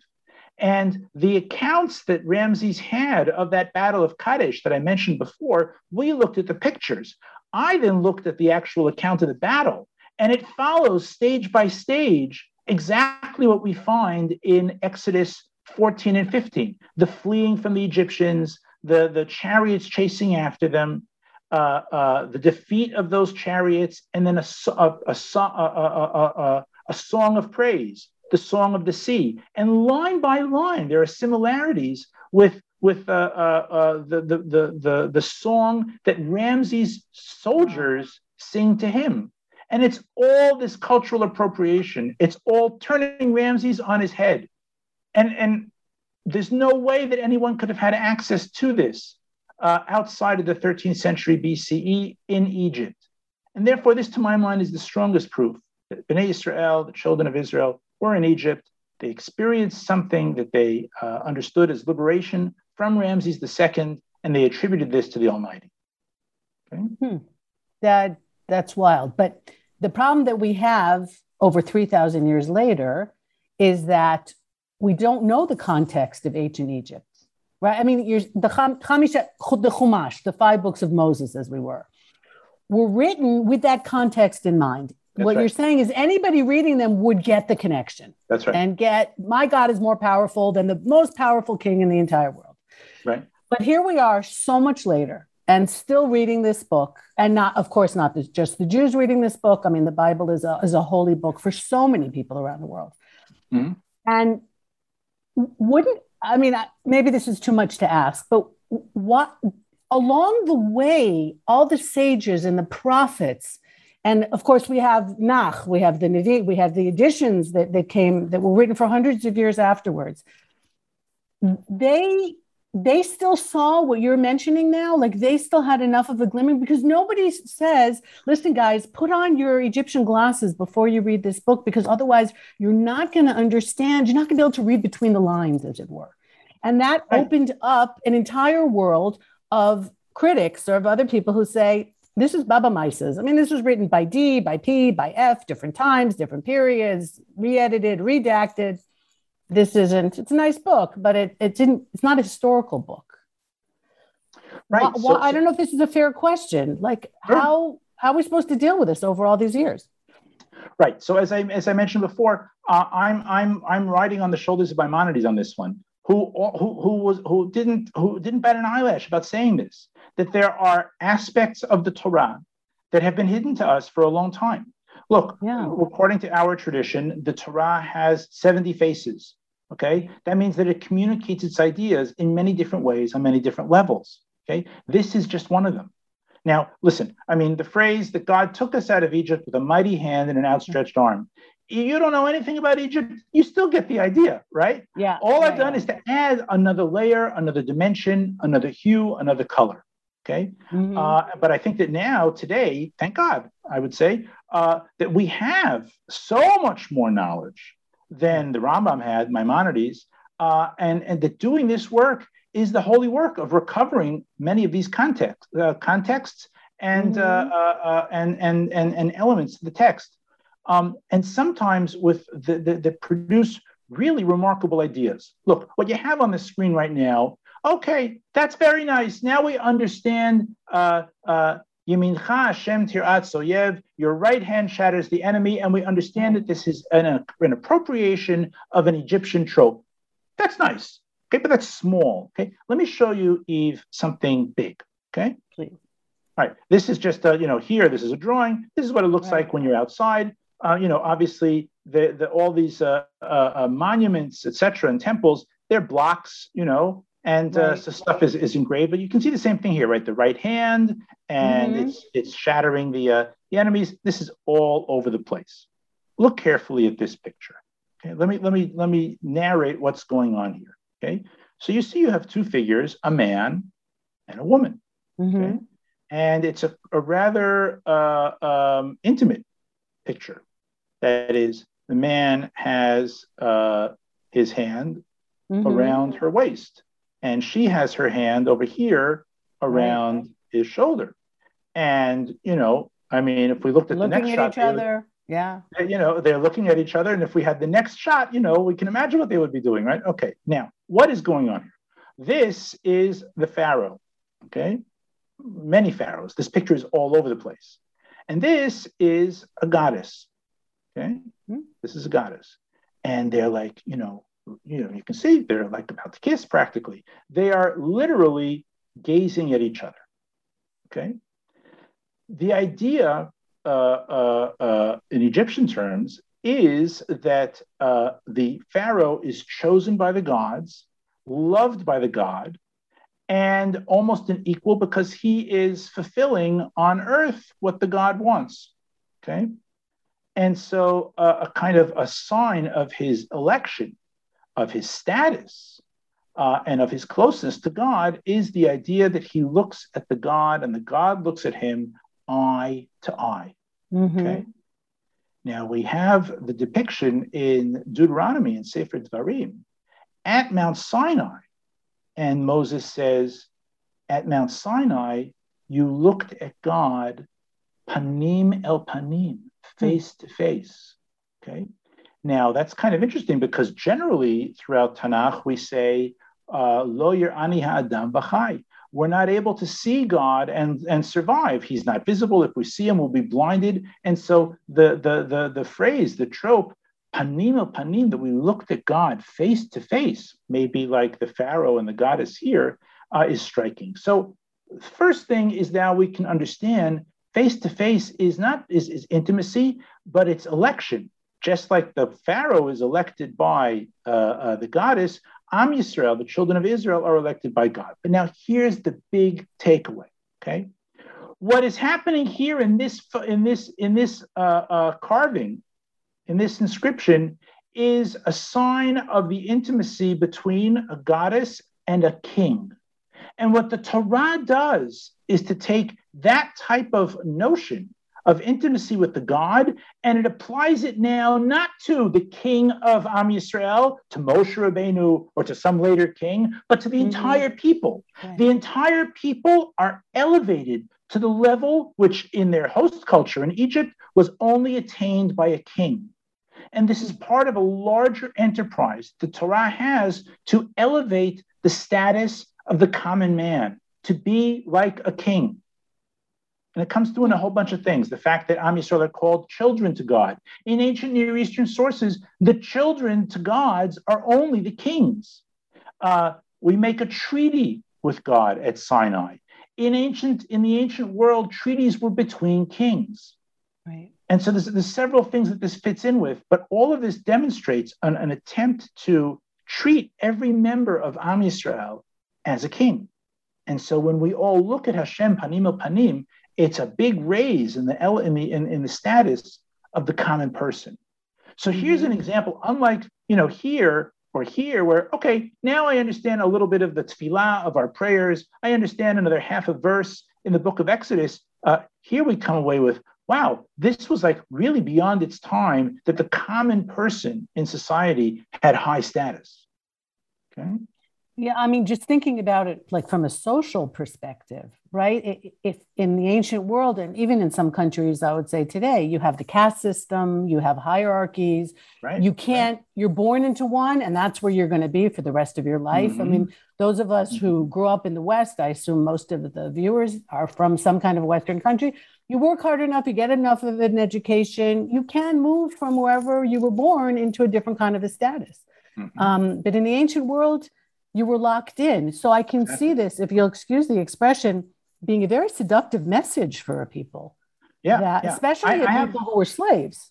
And the accounts that Ramses had of that Battle of Kadesh that I mentioned before, we looked at the pictures. I then looked at the actual account of the battle, and it follows stage by stage exactly what we find in Exodus fourteen and fifteen, the fleeing from the Egyptians, the, the chariots chasing after them, uh, uh, the defeat of those chariots, and then a, a, a, a, a, a, a song of praise. The Song of the Sea, and line by line, there are similarities with with uh, uh, uh, the, the the the song that Ramses' soldiers sing to him, and it's all this cultural appropriation. It's all turning Ramses on his head, and and there's no way that anyone could have had access to this uh, outside of the thirteenth century B C E in Egypt, and therefore this, to my mind, is the strongest proof that Bnei Israel, the children of Israel, were in Egypt. They experienced something that they uh, understood as liberation from Ramses the Second, and they attributed this to the Almighty. Okay? Hmm. That that's wild. But the problem that we have over three thousand years later is that we don't know the context of ancient Egypt, right? I mean, you're, the Chamisha, the Chumash, the five books of Moses, as we were, were written with that context in mind. That's what right. you're saying is anybody reading them would get the connection. That's right. And get, my God is more powerful than the most powerful king in the entire world. Right. But here we are so much later and still reading this book. And not, of course, not the, just the Jews reading this book. I mean, the Bible is a, is a holy book for so many people around the world. Mm-hmm. And wouldn't, I mean, maybe this is too much to ask, but what along the way, all the sages and the prophets. And of course, we have Nach, we have the Nevi, we have the editions that, that came that were written for hundreds of years afterwards. They they still saw what you're mentioning now, like they still had enough of a glimmering, because nobody says, listen, guys, put on your Egyptian glasses before you read this book, because otherwise you're not going to understand, you're not going to be able to read between the lines, as it were. And that right. opened up an entire world of critics or of other people who say, this is Baba Mises. I mean, this was written by D, by P, by F, different times, different periods, re-edited, redacted. This isn't, it's a nice book, but it, it didn't, it's not a historical book. Right. Well, so, well, I don't know if this is a fair question. Like sure. how, how are we supposed to deal with this over all these years? Right. So as I, as I mentioned before, uh, I'm, I'm, I'm riding on the shoulders of Maimonides on this one, who, who, who was, who didn't, who didn't bat an eyelash about saying this. That there are aspects of the Torah that have been hidden to us for a long time. Look, yeah. according to our tradition, the Torah has seventy faces. Okay, that means that it communicates its ideas in many different ways on many different levels. Okay, this is just one of them. Now, listen, I mean, the phrase that God took us out of Egypt with a mighty hand and an outstretched arm. You don't know anything about Egypt, you still get the idea, right? Yeah. All yeah, I've done yeah. is to add another layer, another dimension, another hue, another color. Okay. Mm-hmm. uh, but I think that now, today, thank God, I would say, uh, that we have so much more knowledge than the Rambam had, Maimonides, uh, and, and that doing this work is the holy work of recovering many of these context, uh, contexts and, mm-hmm. uh, uh, and, and, and, and elements of the text. Um, and sometimes with the, the, the produce really remarkable ideas. Look, what you have on the screen right now, okay, that's very nice. Now we understand uh, uh, Yemincha Hashem Tirat Soyev, your right hand shatters the enemy, and we understand that this is an, an appropriation of an Egyptian trope. That's nice. Okay, but that's small. Okay, let me show you, Eve, something big. Okay, please. All right, this is just a, you know, here, this is a drawing. This is what it looks right. like when you're outside. Uh, you know, obviously, the, the, all these uh, uh, monuments, et cetera, and temples, they're blocks, you know, and right. uh, so stuff is, is engraved. But you can see the same thing here, right? The right hand, and mm-hmm. it's, it's shattering the, uh, the enemies. This is all over the place. Look carefully at this picture. Okay, let me, let me, let me narrate what's going on here, okay? So you see you have two figures, a man and a woman, mm-hmm. okay? And it's a, a rather uh, um, intimate picture. That is, the man has uh, his hand mm-hmm. around her waist, and she has her hand over here around right. his shoulder. And, you know, I mean, if we looked at looking the next at shot, each other. Would, yeah. you know, they're looking at each other. And if we had the next shot, you know, we can imagine what they would be doing, right? Okay. Now, what is going on here? This is the pharaoh. Okay. Many pharaohs. This picture is all over the place. And this is a goddess, okay? Mm-hmm. This is a goddess. And they're like, you know, you know, you can see they're like about to kiss practically. They are literally gazing at each other, okay? The idea uh, uh, uh, in Egyptian terms is that uh, the pharaoh is chosen by the gods, loved by the god, and almost an equal because he is fulfilling on earth what the god wants, okay? And so uh, a kind of a sign of his election, of his status, uh, and of his closeness to God is the idea that he looks at the god and the god looks at him eye to eye, mm-hmm. okay? Now we have the depiction in Deuteronomy and Sefer Dvarim at Mount Sinai. And Moses says, at Mount Sinai, you looked at God, panim el panim, face to face, okay? Now, that's kind of interesting because generally throughout Tanakh, we say, uh, lo yirani ha'adam b'chai. We're not able to see God and, and survive. He's not visible. If we see him, we'll be blinded. And so the, the, the, the phrase, the trope, panim el panim, that we looked at God face to face, maybe like the pharaoh and the goddess here, uh, is striking. So first thing is now we can understand face to face is not is, is intimacy, but it's election. Just like the pharaoh is elected by uh, uh, the goddess, Am Yisrael, the children of Israel, are elected by God. But now here's the big takeaway, okay? What is happening here in this in this in this uh, uh, carving? In this inscription is a sign of the intimacy between a goddess and a king. And what the Torah does is to take that type of notion of intimacy with the God, and it applies it now not to the king of Am Yisrael, to Moshe Rabbeinu, or to some later king, but to the mm-hmm. entire people. Right. The entire people are elevated to the level which in their host culture in Egypt was only attained by a king. And this is part of a larger enterprise the Torah has to elevate the status of the common man, to be like a king. And it comes through in a whole bunch of things. The fact that Am Yisrael are called children to God. In ancient Near Eastern sources, the children to gods are only the kings. Uh, we make a treaty with God at Sinai. In ancient, in the ancient world, treaties were between kings. Right. And so there's, there's several things that this fits in with, but all of this demonstrates an, an attempt to treat every member of Am Yisrael as a king. And so when we all look at Hashem panim el panim, it's a big raise in the in the in, in the status of the common person. So here's an example, unlike, you know, here or here, where, okay, now I understand a little bit of the tefillah of our prayers. I understand another half a verse in the book of Exodus. Uh, here we come away with, wow, this was like really beyond its time that the common person in society had high status. Okay. Yeah, I mean, just thinking about it, like from a social perspective, right? If in the ancient world, and even in some countries, I would say today, you have the caste system, you have hierarchies, right, you can't, right. You're born into one, and that's where you're going to be for the rest of your life. Mm-hmm. I mean, those of us who grew up in the West, I assume most of the viewers are from some kind of Western country. You work hard enough, you get enough of an education, you can move from wherever you were born into a different kind of a status. Mm-hmm. Um, but in the ancient world, you were locked in. So I can see this, if you'll excuse the expression, being a very seductive message for a people. Yeah. That, yeah. Especially I, I have, people who were slaves.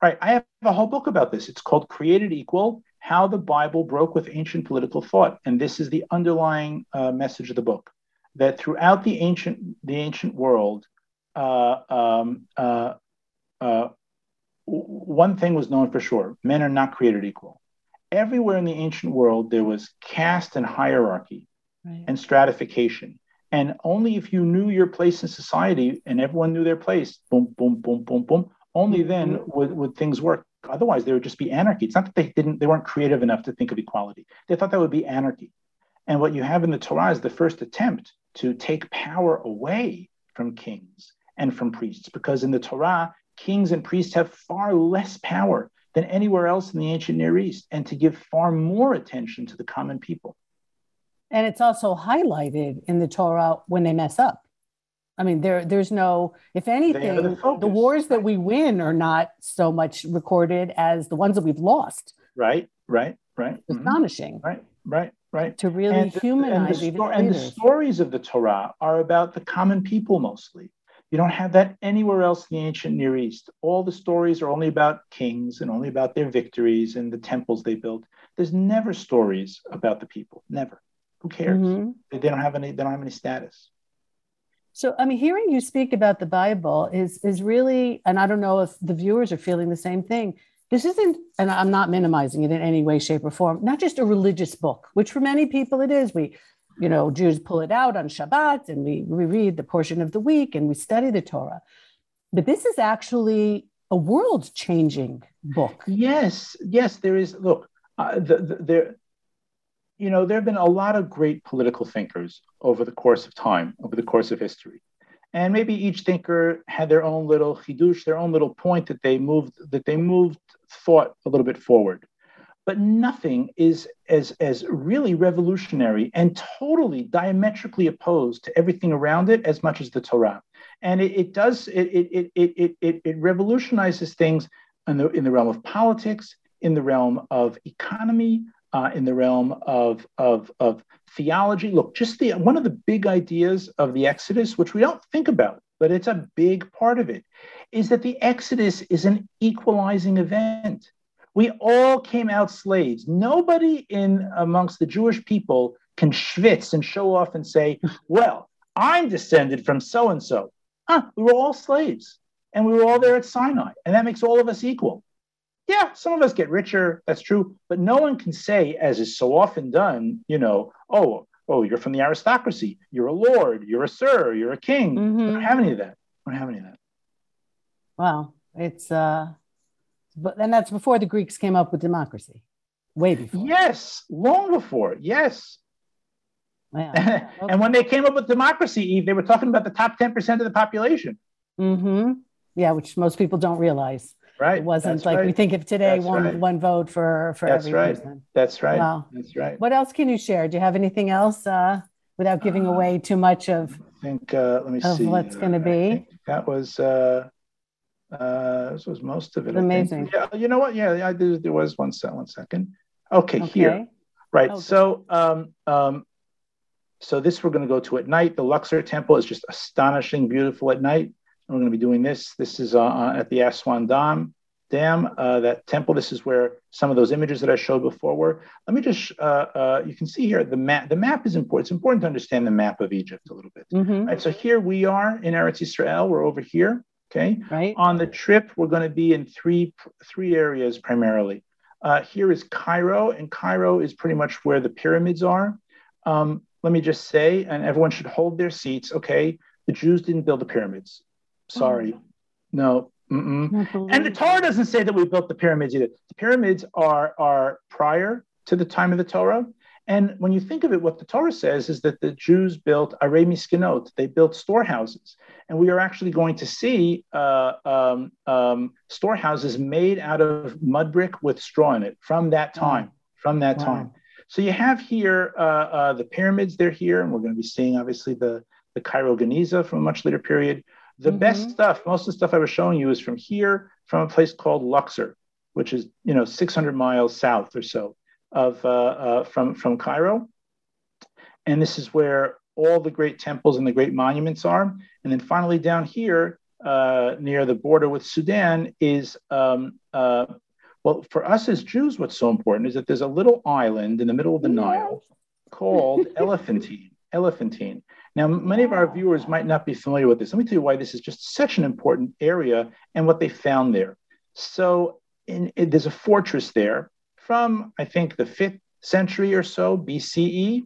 Right. I have a whole book about this. It's called Created Equal, How the Bible Broke with Ancient Political Thought. And this is the underlying uh, message of the book, that throughout the ancient, the ancient world, uh, um, uh, uh, one thing was known for sure. Men are not created equal. Everywhere in the ancient world, there was caste and hierarchy, right, and stratification. And only if you knew your place in society and everyone knew their place, boom, boom, boom, boom, boom, only then would, would things work. Otherwise, there would just be anarchy. It's not that they didn't, they weren't creative enough to think of equality. They thought that would be anarchy. And what you have in the Torah is the first attempt to take power away from kings and from priests, because in the Torah, kings and priests have far less power than anywhere else in the ancient Near East, and to give far more attention to the common people. And it's also highlighted in the Torah when they mess up. I mean, there, there's no, if anything, the, the wars that we win are not so much recorded as the ones that we've lost. Right, right, right. It's astonishing. Mm-hmm. Right, right, right. To really and humanize the, and, the sto- and the stories of the Torah are about the common people mostly. You don't have that anywhere else in the ancient Near East. All the stories are only about kings and only about their victories and the temples they built. There's never stories about the people, never. Who cares? Mm-hmm. They, they don't have any, they don't have any status. So, I mean, hearing you speak about the Bible is, is really, and I don't know if the viewers are feeling the same thing. This isn't, and I'm not minimizing it in any way, shape, or form, not just a religious book, which for many people it is. We You know, Jews pull it out on Shabbat and we, we read the portion of the week and we study the Torah. But this is actually a world-changing book. Yes, yes, there is. Look, uh, the, the, there, you know, there have been a lot of great political thinkers over the course of time, over the course of history. And maybe each thinker had their own little chidush, their own little point that they moved, that they moved thought a little bit forward. But nothing is as, as really revolutionary and totally diametrically opposed to everything around it as much as the Torah. And it, it does, it, it, it, it, it revolutionizes things in the, in the realm of politics, in the realm of economy, uh, in the realm of, of, of theology. Look, just the one of the big ideas of the Exodus, which we don't think about, but it's a big part of it, is that the Exodus is an equalizing event. We all came out slaves. Nobody in amongst the Jewish people can schwitz and show off and say, well, I'm descended from so-and-so. Huh, we were all slaves and we were all there at Sinai, and that makes all of us equal. Yeah, some of us get richer, that's true, but no one can say, as is so often done, you know, oh, oh, you're from the aristocracy, you're a lord, you're a sir, you're a king. Mm-hmm. We don't have any of that. We don't have any of that. Wow, it's... uh. But then that's before the Greeks came up with democracy, way before. Yes, long before, yes. Wow. Okay. And when they came up with democracy, Eve, they were talking about the top ten percent of the population. Mm-hmm. Yeah, which most people don't realize. Right. It wasn't that's like right. We think of today, that's one right. one vote for, for that's every right. person. That's right, wow. that's right. What else can you share? Do you have anything else uh, without giving uh, away too much of, I think, uh, let me of see. what's going to be? That was... Uh, Uh, this was most of it. Amazing. Yeah, you know what? Yeah, I, there, there was one, one second. Okay, okay. Here. Right. Okay. So, um, um, so this we're going to go to at night. The Luxor Temple is just astonishing, beautiful at night. And we're going to be doing this. This is uh, at the Aswan Dam. dam, uh, that temple. This is where some of those images that I showed before were. Let me just, uh, uh, you can see here, the map The map is important. It's important to understand the map of Egypt a little bit. Mm-hmm. Right, so here we are in Eretz Israel. We're over here, okay? Right. On the trip, we're going to be in three, three areas primarily. Uh, here is Cairo, and Cairo is pretty much where the pyramids are. Um, let me just say, and everyone should hold their seats, okay, the Jews didn't build the pyramids. Sorry. Oh. No. Mm-mm. And the Torah doesn't say that we built the pyramids either. The pyramids are, are prior to the time of the Torah. And when you think of it, what the Torah says is that the Jews built arei miskanot. They built storehouses. And we are actually going to see uh, um, um, storehouses made out of mud brick with straw in it from that time, from that wow. time. So you have here uh, uh, the pyramids, they're here. And we're going to be seeing, obviously, the, the Cairo Geniza from a much later period. The mm-hmm. best stuff, most of the stuff I was showing you is from here, from a place called Luxor, which is, you know, six hundred miles south or so of uh, uh, from, from Cairo. And this is where all the great temples and the great monuments are. And then finally down here, uh, near the border with Sudan is, um, uh, well, for us as Jews, what's so important is that there's a little island in the middle of the yes. Nile called Elephantine. Elephantine. Now, many of our viewers might not be familiar with this. Let me tell you why this is just such an important area and what they found there. So in, in, there's a fortress there from, I think, the fifth century or so B C E,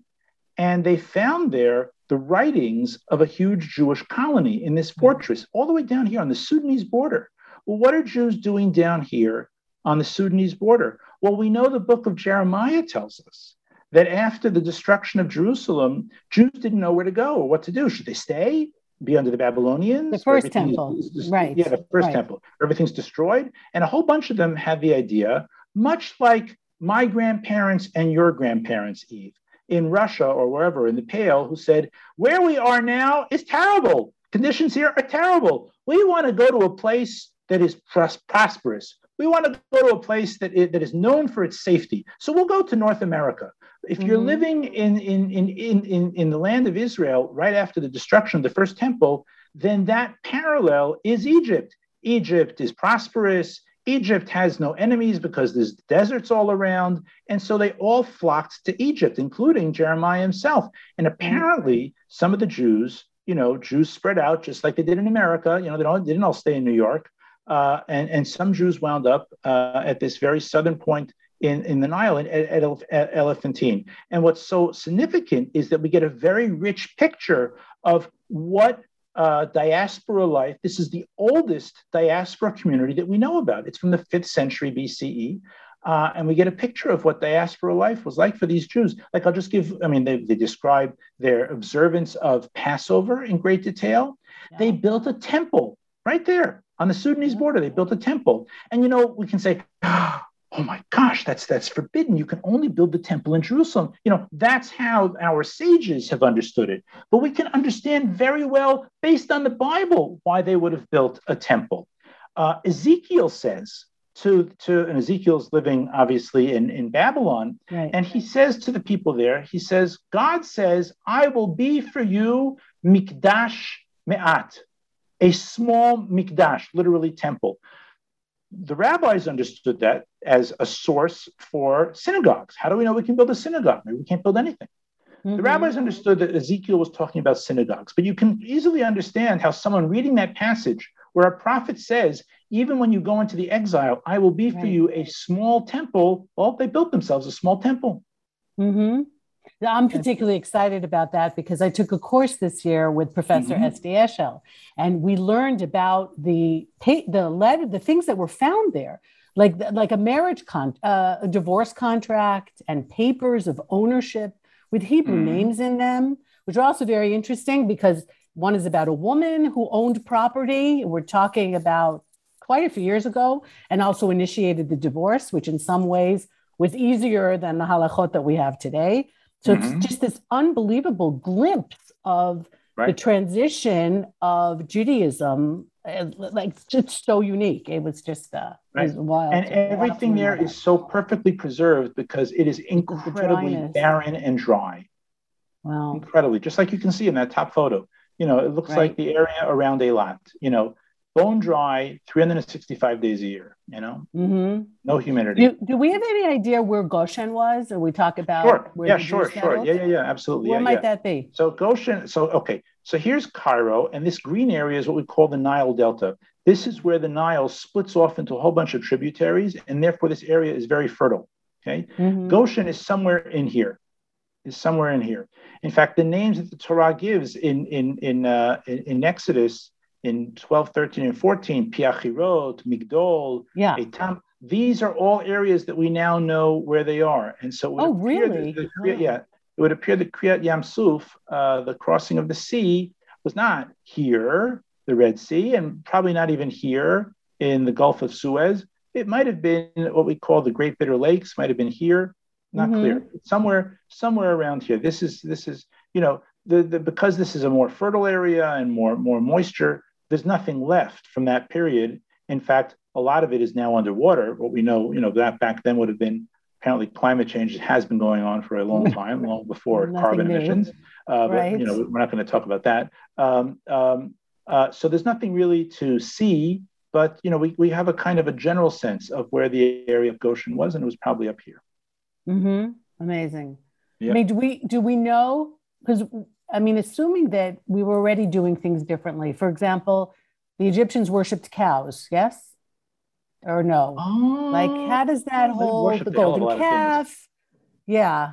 and they found there the writings of a huge Jewish colony in this fortress all the way down here on the Sudanese border. Well, what are Jews doing down here on the Sudanese border? Well, we know the book of Jeremiah tells us that after the destruction of Jerusalem, Jews didn't know where to go or what to do. Should they stay, be under the Babylonians? The first temple, is, right. Yeah, the first right. temple. Everything's destroyed. And a whole bunch of them had the idea, much like my grandparents and your grandparents, Eve, in Russia or wherever in the Pale, who said, where we are now is terrible. Conditions here are terrible. We want to go to a place that is pros- prosperous. We want to go to a place that is, that is known for its safety. So we'll go to North America. If you're mm-hmm. living in, in, in, in, in, in the land of Israel right after the destruction of the first temple, then that parallel is Egypt. Egypt is prosperous. Egypt has no enemies because there's deserts all around. And so they all flocked to Egypt, including Jeremiah himself. And apparently some of the Jews, you know, Jews spread out just like they did in America. You know, they, don't, they didn't all stay in New York. Uh, and, and some Jews wound up uh, at this very southern point In, in the Nile, at, at, at Elephantine. And what's so significant is that we get a very rich picture of what uh, diaspora life, this is the oldest diaspora community that we know about. It's from the fifth century B C E. Uh, and we get a picture of what diaspora life was like for these Jews. Like I'll just give, I mean, they, they describe their observance of Passover in great detail. Yeah. They built a temple right there on the Sudanese border. They built a temple. And, you know, we can say, oh my gosh, that's that's forbidden. You can only build the temple in Jerusalem. You know, that's how our sages have understood it. But we can understand very well, based on the Bible, why they would have built a temple. Uh, Ezekiel says to, to, and Ezekiel's living, obviously, in, in Babylon, right. and he says to the people there, he says, God says, I will be for you mikdash me'at, a small mikdash, literally temple. The rabbis understood that as a source for synagogues. How do we know we can build a synagogue? Maybe we can't build anything. Mm-hmm. The rabbis understood that Ezekiel was talking about synagogues, but you can easily understand how someone reading that passage where a prophet says, even when you go into the exile, I will be right. for you a small temple. Well, they built themselves a small temple. Mm-hmm. I'm particularly excited about that because I took a course this year with Professor mm-hmm. Esti Eshel, and we learned about the the letter, the things that were found there, like like a marriage con, uh, a divorce contract, and papers of ownership with Hebrew mm-hmm. names in them, which are also very interesting because one is about a woman who owned property. We're talking about quite a few years ago, and also initiated the divorce, which in some ways was easier than the halachot that we have today. So it's mm-hmm. just this unbelievable glimpse of right. the transition of Judaism. Like, it's so unique. It was just uh, right. it was wild. And everything there is so perfectly preserved because it is incredibly barren and dry. Wow. Incredibly. Just like you can see in that top photo. You know, it looks right. like the area around Eilat, you know, bone dry, three hundred sixty-five days a year, you know, mm-hmm. no humidity. Do, do we have any idea where Goshen was? Or we talk about? Sure. Where yeah, sure, sure. Yeah, yeah, yeah, absolutely. What yeah, might yeah. that be? So Goshen, so, okay. So here's Cairo, and this green area is what we call the Nile Delta. This is where the Nile splits off into a whole bunch of tributaries, and therefore this area is very fertile, okay? Mm-hmm. Goshen is somewhere in here. Is somewhere in here. In fact, the names that the Torah gives in in in uh, in, in Exodus in twelve, thirteen, and fourteen, Piachirot, Migdol, yeah. Etam, these are all areas that we now know where they are. And so, it oh, really? That the, the, oh. Yeah, it would appear that Kriyat Yam Suf, uh, the crossing of the sea, was not here, the Red Sea, and probably not even here in the Gulf of Suez. It might have been what we call the Great Bitter Lakes. Might have been here. Not mm-hmm. clear. Somewhere, somewhere around here. This is, this is, you know, the, the because this is a more fertile area and more, more moisture. There's nothing left from that period. In fact, a lot of it is now underwater. What we know, you know, that back then would have been apparently climate change. It has been going on for a long time, long before carbon new. emissions. Uh, right. But you know, we're not going to talk about that. Um, um, uh, so there's nothing really to see. But you know, we we have a kind of a general sense of where the area of Goshen was, and it was probably up here. Mm-hmm. Amazing. Yep. I mean, do we, do we know, because I mean, assuming that we were already doing things differently, for example, the Egyptians worshipped cows, yes? Or no? Oh, like, how does that whole, the golden calf? Yeah.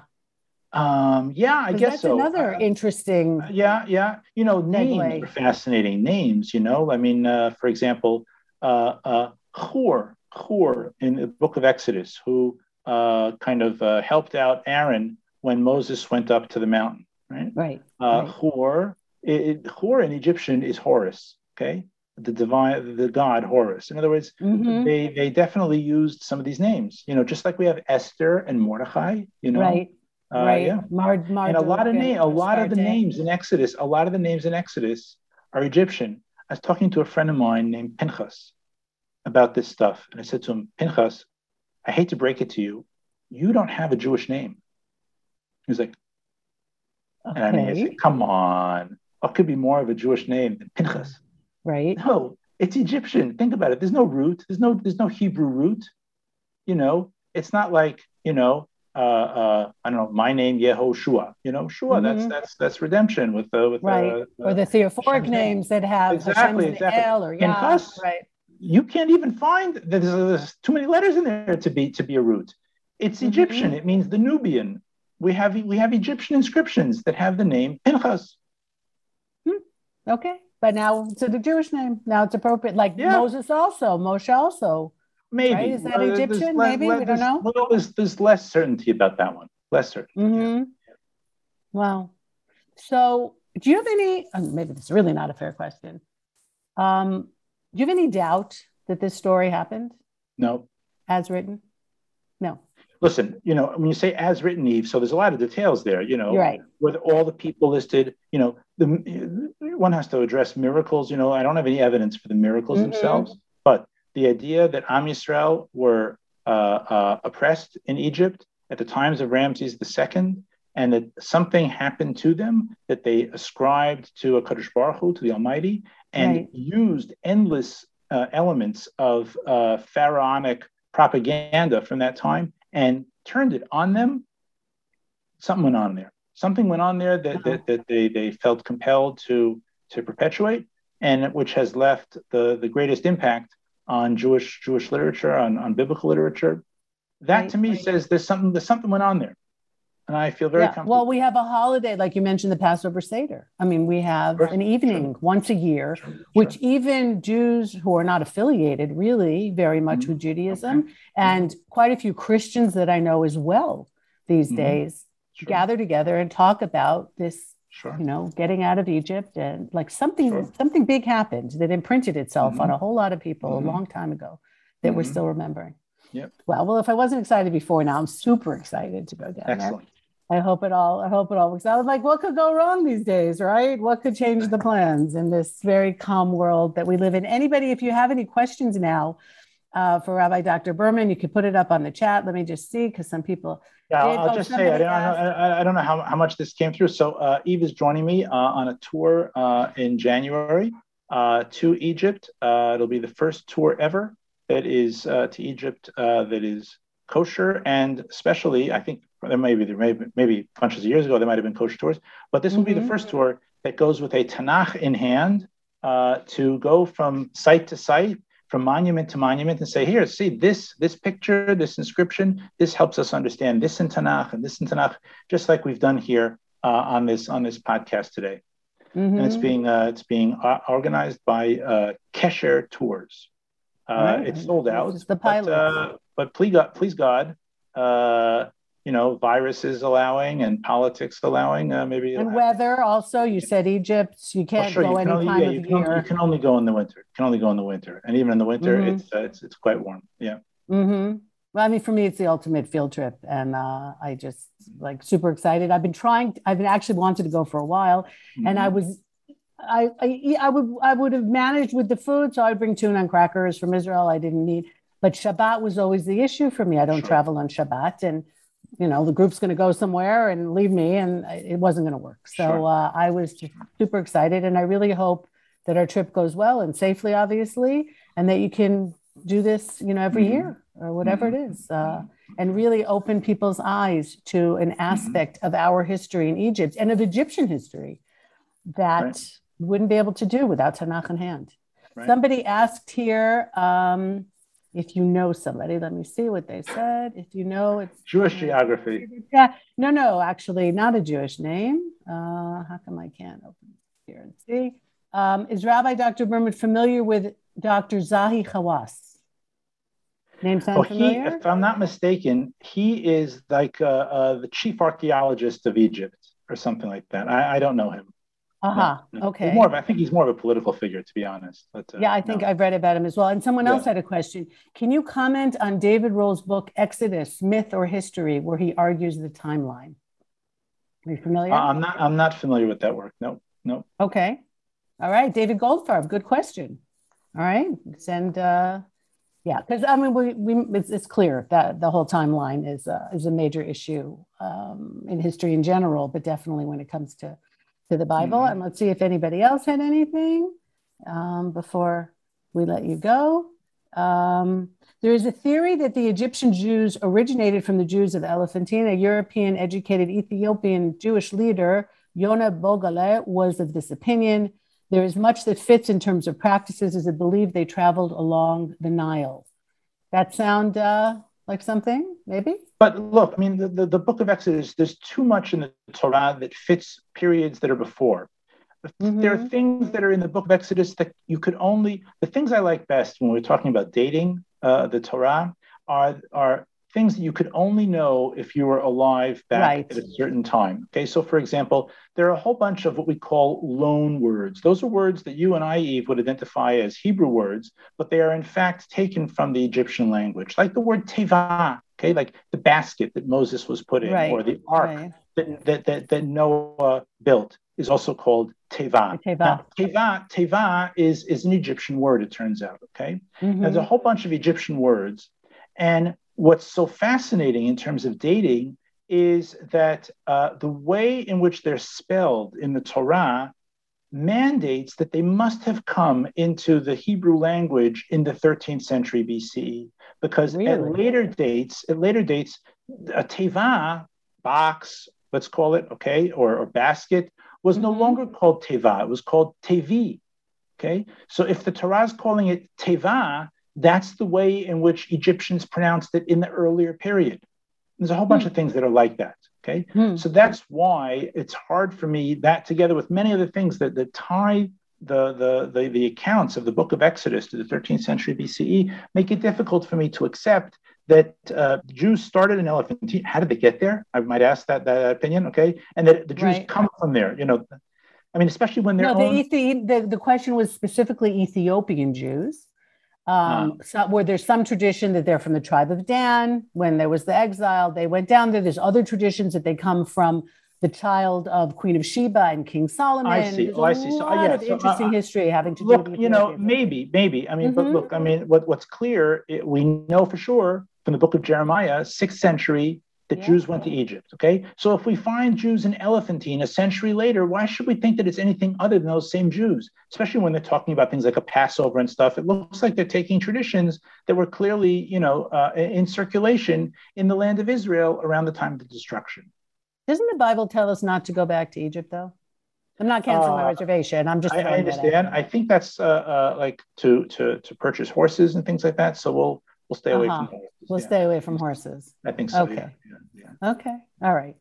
Um, yeah, I guess that's so. That's another uh, interesting. Uh, yeah, yeah. You know, names are fascinating names, you know, I mean, uh, for example, uh, uh, Hur, Hur in the book of Exodus, who Uh, kind of uh, helped out Aaron when Moses went up to the mountain, right? Right. Uh, right. Hor, it, it, Hor in Egyptian is Horus, okay? The divine, the god Horus. In other words, mm-hmm. they they definitely used some of these names, you know, just like we have Esther and Mordechai, you know? Right, uh, right. Yeah. Mard, Mard, and a lot of, name, a lot of the names in Exodus, a lot of the names in Exodus are Egyptian. I was talking to a friend of mine named Pinchas about this stuff. And I said to him, Pinchas, I hate to break it to you, you don't have a Jewish name. He was like, okay. And I mean, he's like, come on, what could be more of a Jewish name than Pinchas? Right. No, it's Egyptian. Think about it. There's no root. There's no, there's no Hebrew root. You know, it's not like, you know, uh, uh, I don't know, my name, Yehoshua, you know, Shua, mm-hmm. that's, that's, that's redemption with the, with right. the, the, or the theophoric Hashem's names name. That have exactly, exactly. El or Yah, Pinchas, right. You can't even find, there's, there's too many letters in there to be to be a root. It's mm-hmm. Egyptian. It means the Nubian. We have we have Egyptian inscriptions that have the name Pinchas. Hmm. Okay, but now so the Jewish name now it's appropriate. Like yeah. Moses also, Moshe also. Maybe right? Is that uh, Egyptian? Le- Maybe le- we don't know. Well, there's, there's less certainty about that one. Less certainty. Mm-hmm. Yeah. Wow. So do you have any? Oh, maybe this is really not a fair question. Um. Do you have any doubt that this story happened? No. As written? No. Listen, you know, when you say as written, Eve, so there's a lot of details there, you know, right. with all the people listed, you know, the, one has to address miracles. You know, I don't have any evidence for the miracles mm-hmm. themselves, but the idea that Am Yisrael were uh, uh, oppressed in Egypt at the times of Ramses the Second, and that something happened to them that they ascribed to a Kadosh Baruch Hu, to the Almighty, and right. used endless uh, elements of uh, pharaonic propaganda from that time and turned it on them. Something went on there. Something went on there that, that, that they, they felt compelled to, to perpetuate, and which has left the, the greatest impact on Jewish Jewish literature, on, on biblical literature. That right, to me right. says there's something, there's something went on there. And I feel very yeah. comfortable. Well, we have a holiday, like you mentioned, the Passover Seder. I mean, we have sure. an evening sure. once a year, sure. which sure. even Jews who are not affiliated really very much mm-hmm. with Judaism okay. and mm-hmm. quite a few Christians that I know as well these mm-hmm. days sure. gather together and talk about this, sure. you know, getting out of Egypt and like something, sure. something big happened that imprinted itself mm-hmm. on a whole lot of people mm-hmm. a long time ago that mm-hmm. we're still remembering. Yep. Well, well, if I wasn't excited before, now I'm super excited to go down Excellent. There. I hope it all, I hope it all works. I was like, what could go wrong these days, right? What could change the plans in this very calm world that we live in? Anybody, if you have any questions now uh, for Rabbi Doctor Berman, you could put it up on the chat. Let me just see, because some people... Yeah, did. I'll oh, just say, I don't, I, I don't know how, how much this came through. So uh, Eve is joining me uh, on a tour uh, in January. uh, to Egypt. Uh, it'll be the first tour ever that is uh, to Egypt uh, that is kosher, and especially, I think there may be, there may be, maybe bunches of years ago, there might have been kosher tours, but this mm-hmm. will be the first tour that goes with a Tanakh in hand uh, to go from site to site, from monument to monument, and say, here, see this, this picture, this inscription, this helps us understand this in Tanakh and this in Tanakh, just like we've done here uh, on this on this podcast today. Mm-hmm. And it's being uh, it's being organized by uh, Kesher Tours. Uh, right. It's sold out. It's the pilot. But, uh, but please God, please God, uh, you know, viruses allowing and politics allowing. Uh, maybe and weather also. You said Egypt. You can't oh, sure. go you can any only, time yeah, of you can year. Only, you can only go in the winter. You can only go in the winter, and even in the winter, mm-hmm. it's, uh, it's it's quite warm. Yeah. Mm-hmm. Well, I mean, for me, it's the ultimate field trip, and uh, I just like super excited. I've been trying. To, I've been actually wanted to go for a while, mm-hmm. and I was. I, I I would I would have managed with the food, so I'd bring tuna and crackers from Israel. I didn't need, but Shabbat was always the issue for me. I don't sure. travel on Shabbat, and you know the group's going to go somewhere and leave me, and it wasn't going to work. So sure. uh, I was just super excited, and I really hope that our trip goes well and safely, obviously, and that you can do this, you know, every mm-hmm. year or whatever mm-hmm. it is, uh, and really open people's eyes to an aspect mm-hmm. of our history in Egypt and of Egyptian history that. Right. Wouldn't be able to do without Tanakh in hand. Right. Somebody asked here, um, if you know somebody, let me see what they said. If you know, it's Jewish geography. Yeah, no, no, actually not a Jewish name. Uh, how come I can't open here and see? Um, is Rabbi Doctor Berman familiar with Doctor Zahi Hawass? Name sound oh, familiar? He, if I'm not mistaken, he is like uh, uh, the chief archaeologist of Egypt or something like that. I, I don't know him. Uh-huh. No, no. Okay. More of, I think he's more of a political figure, to be honest. But, uh, yeah, I think no. I've read about him as well. And someone else yeah. had a question. Can you comment on David Roll's book, Exodus, Myth or History, where he argues the timeline? Are you familiar? Uh, I'm not I'm not familiar with that work. No, no. Okay. All right. David Goldfarb, good question. All right. And uh, yeah, because I mean, we, we it's, it's clear that the whole timeline is, uh, is a major issue um, in history in general, but definitely when it comes to to the Bible. Mm-hmm. And let's see if anybody else had anything um, before we let you go. Um, there is a theory that the Egyptian Jews originated from the Jews of Elephantine. A European educated Ethiopian Jewish leader, Yona Bogale, was of this opinion. There is much that fits in terms of practices as it believed they traveled along the Nile. That sound uh, like something, maybe? But look, I mean, the, the, the book of Exodus, there's too much in the Torah that fits periods that are before. Mm-hmm. There are things that are in the book of Exodus that you could only, the things I like best when we're talking about dating uh, the Torah are, are things that you could only know if you were alive back right. at a certain time. Okay, so for example, there are a whole bunch of what we call loan words. Those are words that you and I, Eve, would identify as Hebrew words, but they are in fact taken from the Egyptian language, like the word Teva. Okay, like the basket that Moses was put in, right, or the ark right. that, that, that, that Noah built is also called Teva. Teva, now, teva, teva is, is an Egyptian word, it turns out, okay? Mm-hmm. There's a whole bunch of Egyptian words. And what's so fascinating in terms of dating is that uh, the way in which they're spelled in the Torah mandates that they must have come into the Hebrew language in the thirteenth century B C E, because really? at later dates, at later dates, a teva, box, let's call it, okay, or, or basket, was mm-hmm. no longer called teva, it was called tevi, okay? So if the Torah is calling it teva, that's the way in which Egyptians pronounced it in the earlier period. There's a whole bunch mm. of things that are like that. Okay, mm. so that's why it's hard for me, that together with many other things that, that tie the, the, the, the accounts of the book of Exodus to the thirteenth century B C E, make it difficult for me to accept that uh, Jews started in Elephantine. How did they get there? I might ask that, that opinion, okay? And that the Jews right. come from there, you know. I mean, especially when they're no, own... the, the, the question was specifically Ethiopian Jews. Um, uh, so where there's some tradition that they're from the tribe of Dan, when there was the exile, they went down there. There's other traditions that they come from the child of Queen of Sheba and King Solomon. I see. There's oh, I see. So, yeah, so, interesting uh, history having to look, do with you know, maybe, maybe. I mean, mm-hmm. but look, I mean, what, what's clear, it, we know for sure from the book of Jeremiah, sixth century The yeah. Jews went to Egypt, okay? So if we find Jews in Elephantine a century later, why should we think that it's anything other than those same Jews? Especially when they're talking about things like a Passover and stuff. It looks like they're taking traditions that were clearly, you know, uh, in circulation in the land of Israel around the time of the destruction. Doesn't the Bible tell us not to go back to Egypt, though? I'm not canceling uh, my reservation. I'm just I, I understand. I think that's uh, uh, like to, to, to purchase horses and things like that. So we'll... We'll stay away uh-huh. from horses. We'll yeah. stay away from horses. I think so. Okay. Yeah. Yeah. Yeah. Okay. All right.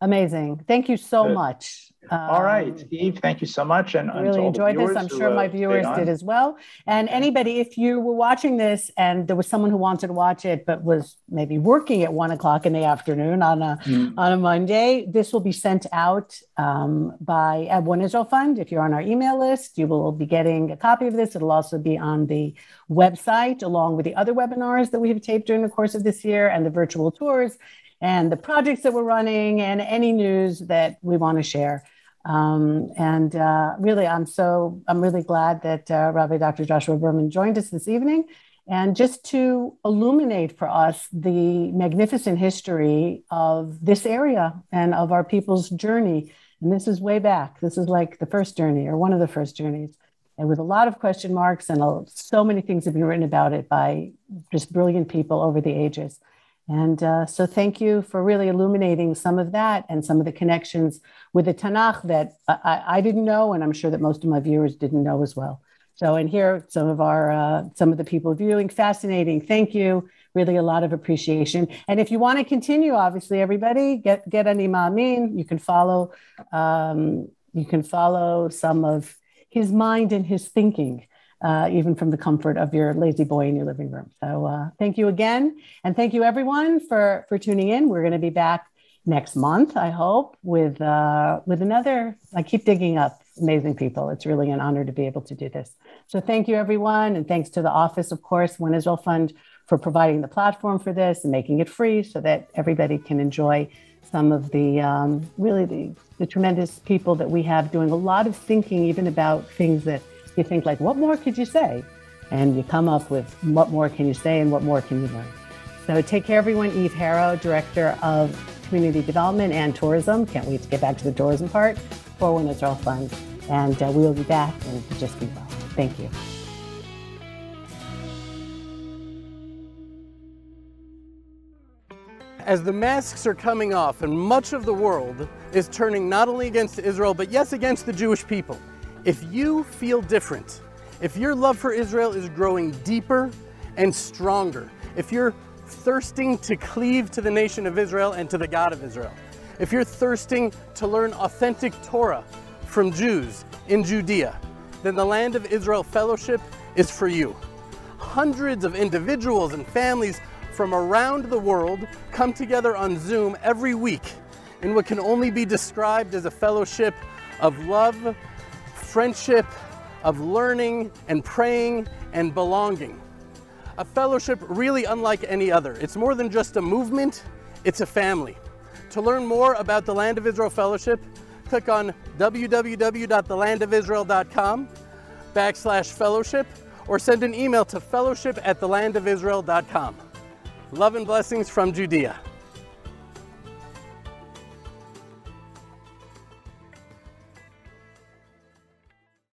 Amazing. Thank you so Good. much. Um, All right, Eve. Thank you so much. And I really enjoyed this. I'm sure my viewers did as well. And anybody, if you were watching this and there was someone who wanted to watch it, but was maybe working at one o'clock in the afternoon on a mm. on a Monday, this will be sent out um, by at One Israel Fund. If you're on our email list, you will be getting a copy of this. It'll also be on the website along with the other webinars that we have taped during the course of this year and the virtual tours and the projects that we're running and any news that we want to share. Um, and uh, really, I'm so, I'm really glad that uh, Rabbi Doctor Joshua Berman joined us this evening. And just to illuminate for us the magnificent history of this area and of our people's journey. And this is way back. This is like the first journey or one of the first journeys. And with a lot of question marks and uh, so many things have been written about it by just brilliant people over the ages. And uh, so thank you for really illuminating some of that and some of the connections with the Tanakh that I, I didn't know, and I'm sure that most of my viewers didn't know as well. So, and here are some of our, uh, some of the people viewing, fascinating. Thank you. Really a lot of appreciation. And if you want to continue, obviously, everybody, get, get Ani Ma'amin. You can follow, um, you can follow some of his mind and his thinking. Uh, even from the comfort of your lazy boy in your living room. So uh, thank you again. And thank you everyone for, for tuning in. We're going to be back next month, I hope, with, uh, with another, I keep digging up amazing people. It's really an honor to be able to do this. So thank you everyone. And thanks to the office, of course, One Israel Fund for providing the platform for this and making it free so that everybody can enjoy some of the, um, really the, the tremendous people that we have doing a lot of thinking, even about things that you think like, what more could you say? And you come up with what more can you say and what more can you learn? So take care, everyone. Eve Harrow, Director of Community Development and Tourism. Can't wait to get back to the tourism part for One Israel Fund. And uh, we'll be back and just be well. Thank you. As the masks are coming off and much of the world is turning not only against Israel, but yes, against the Jewish people. If you feel different, if your love for Israel is growing deeper and stronger, if you're thirsting to cleave to the nation of Israel and to the God of Israel, if you're thirsting to learn authentic Torah from Jews in Judea, then the Land of Israel Fellowship is for you. Hundreds of individuals and families from around the world come together on Zoom every week in what can only be described as a fellowship of love, friendship, of learning and praying and belonging. A fellowship really unlike any other. It's more than just a movement, it's a family. To learn more about the Land of Israel Fellowship, click on www.thelandofisrael.com backslash fellowship or send an email to fellowship at thelandofisrael.com. Love and blessings from Judea.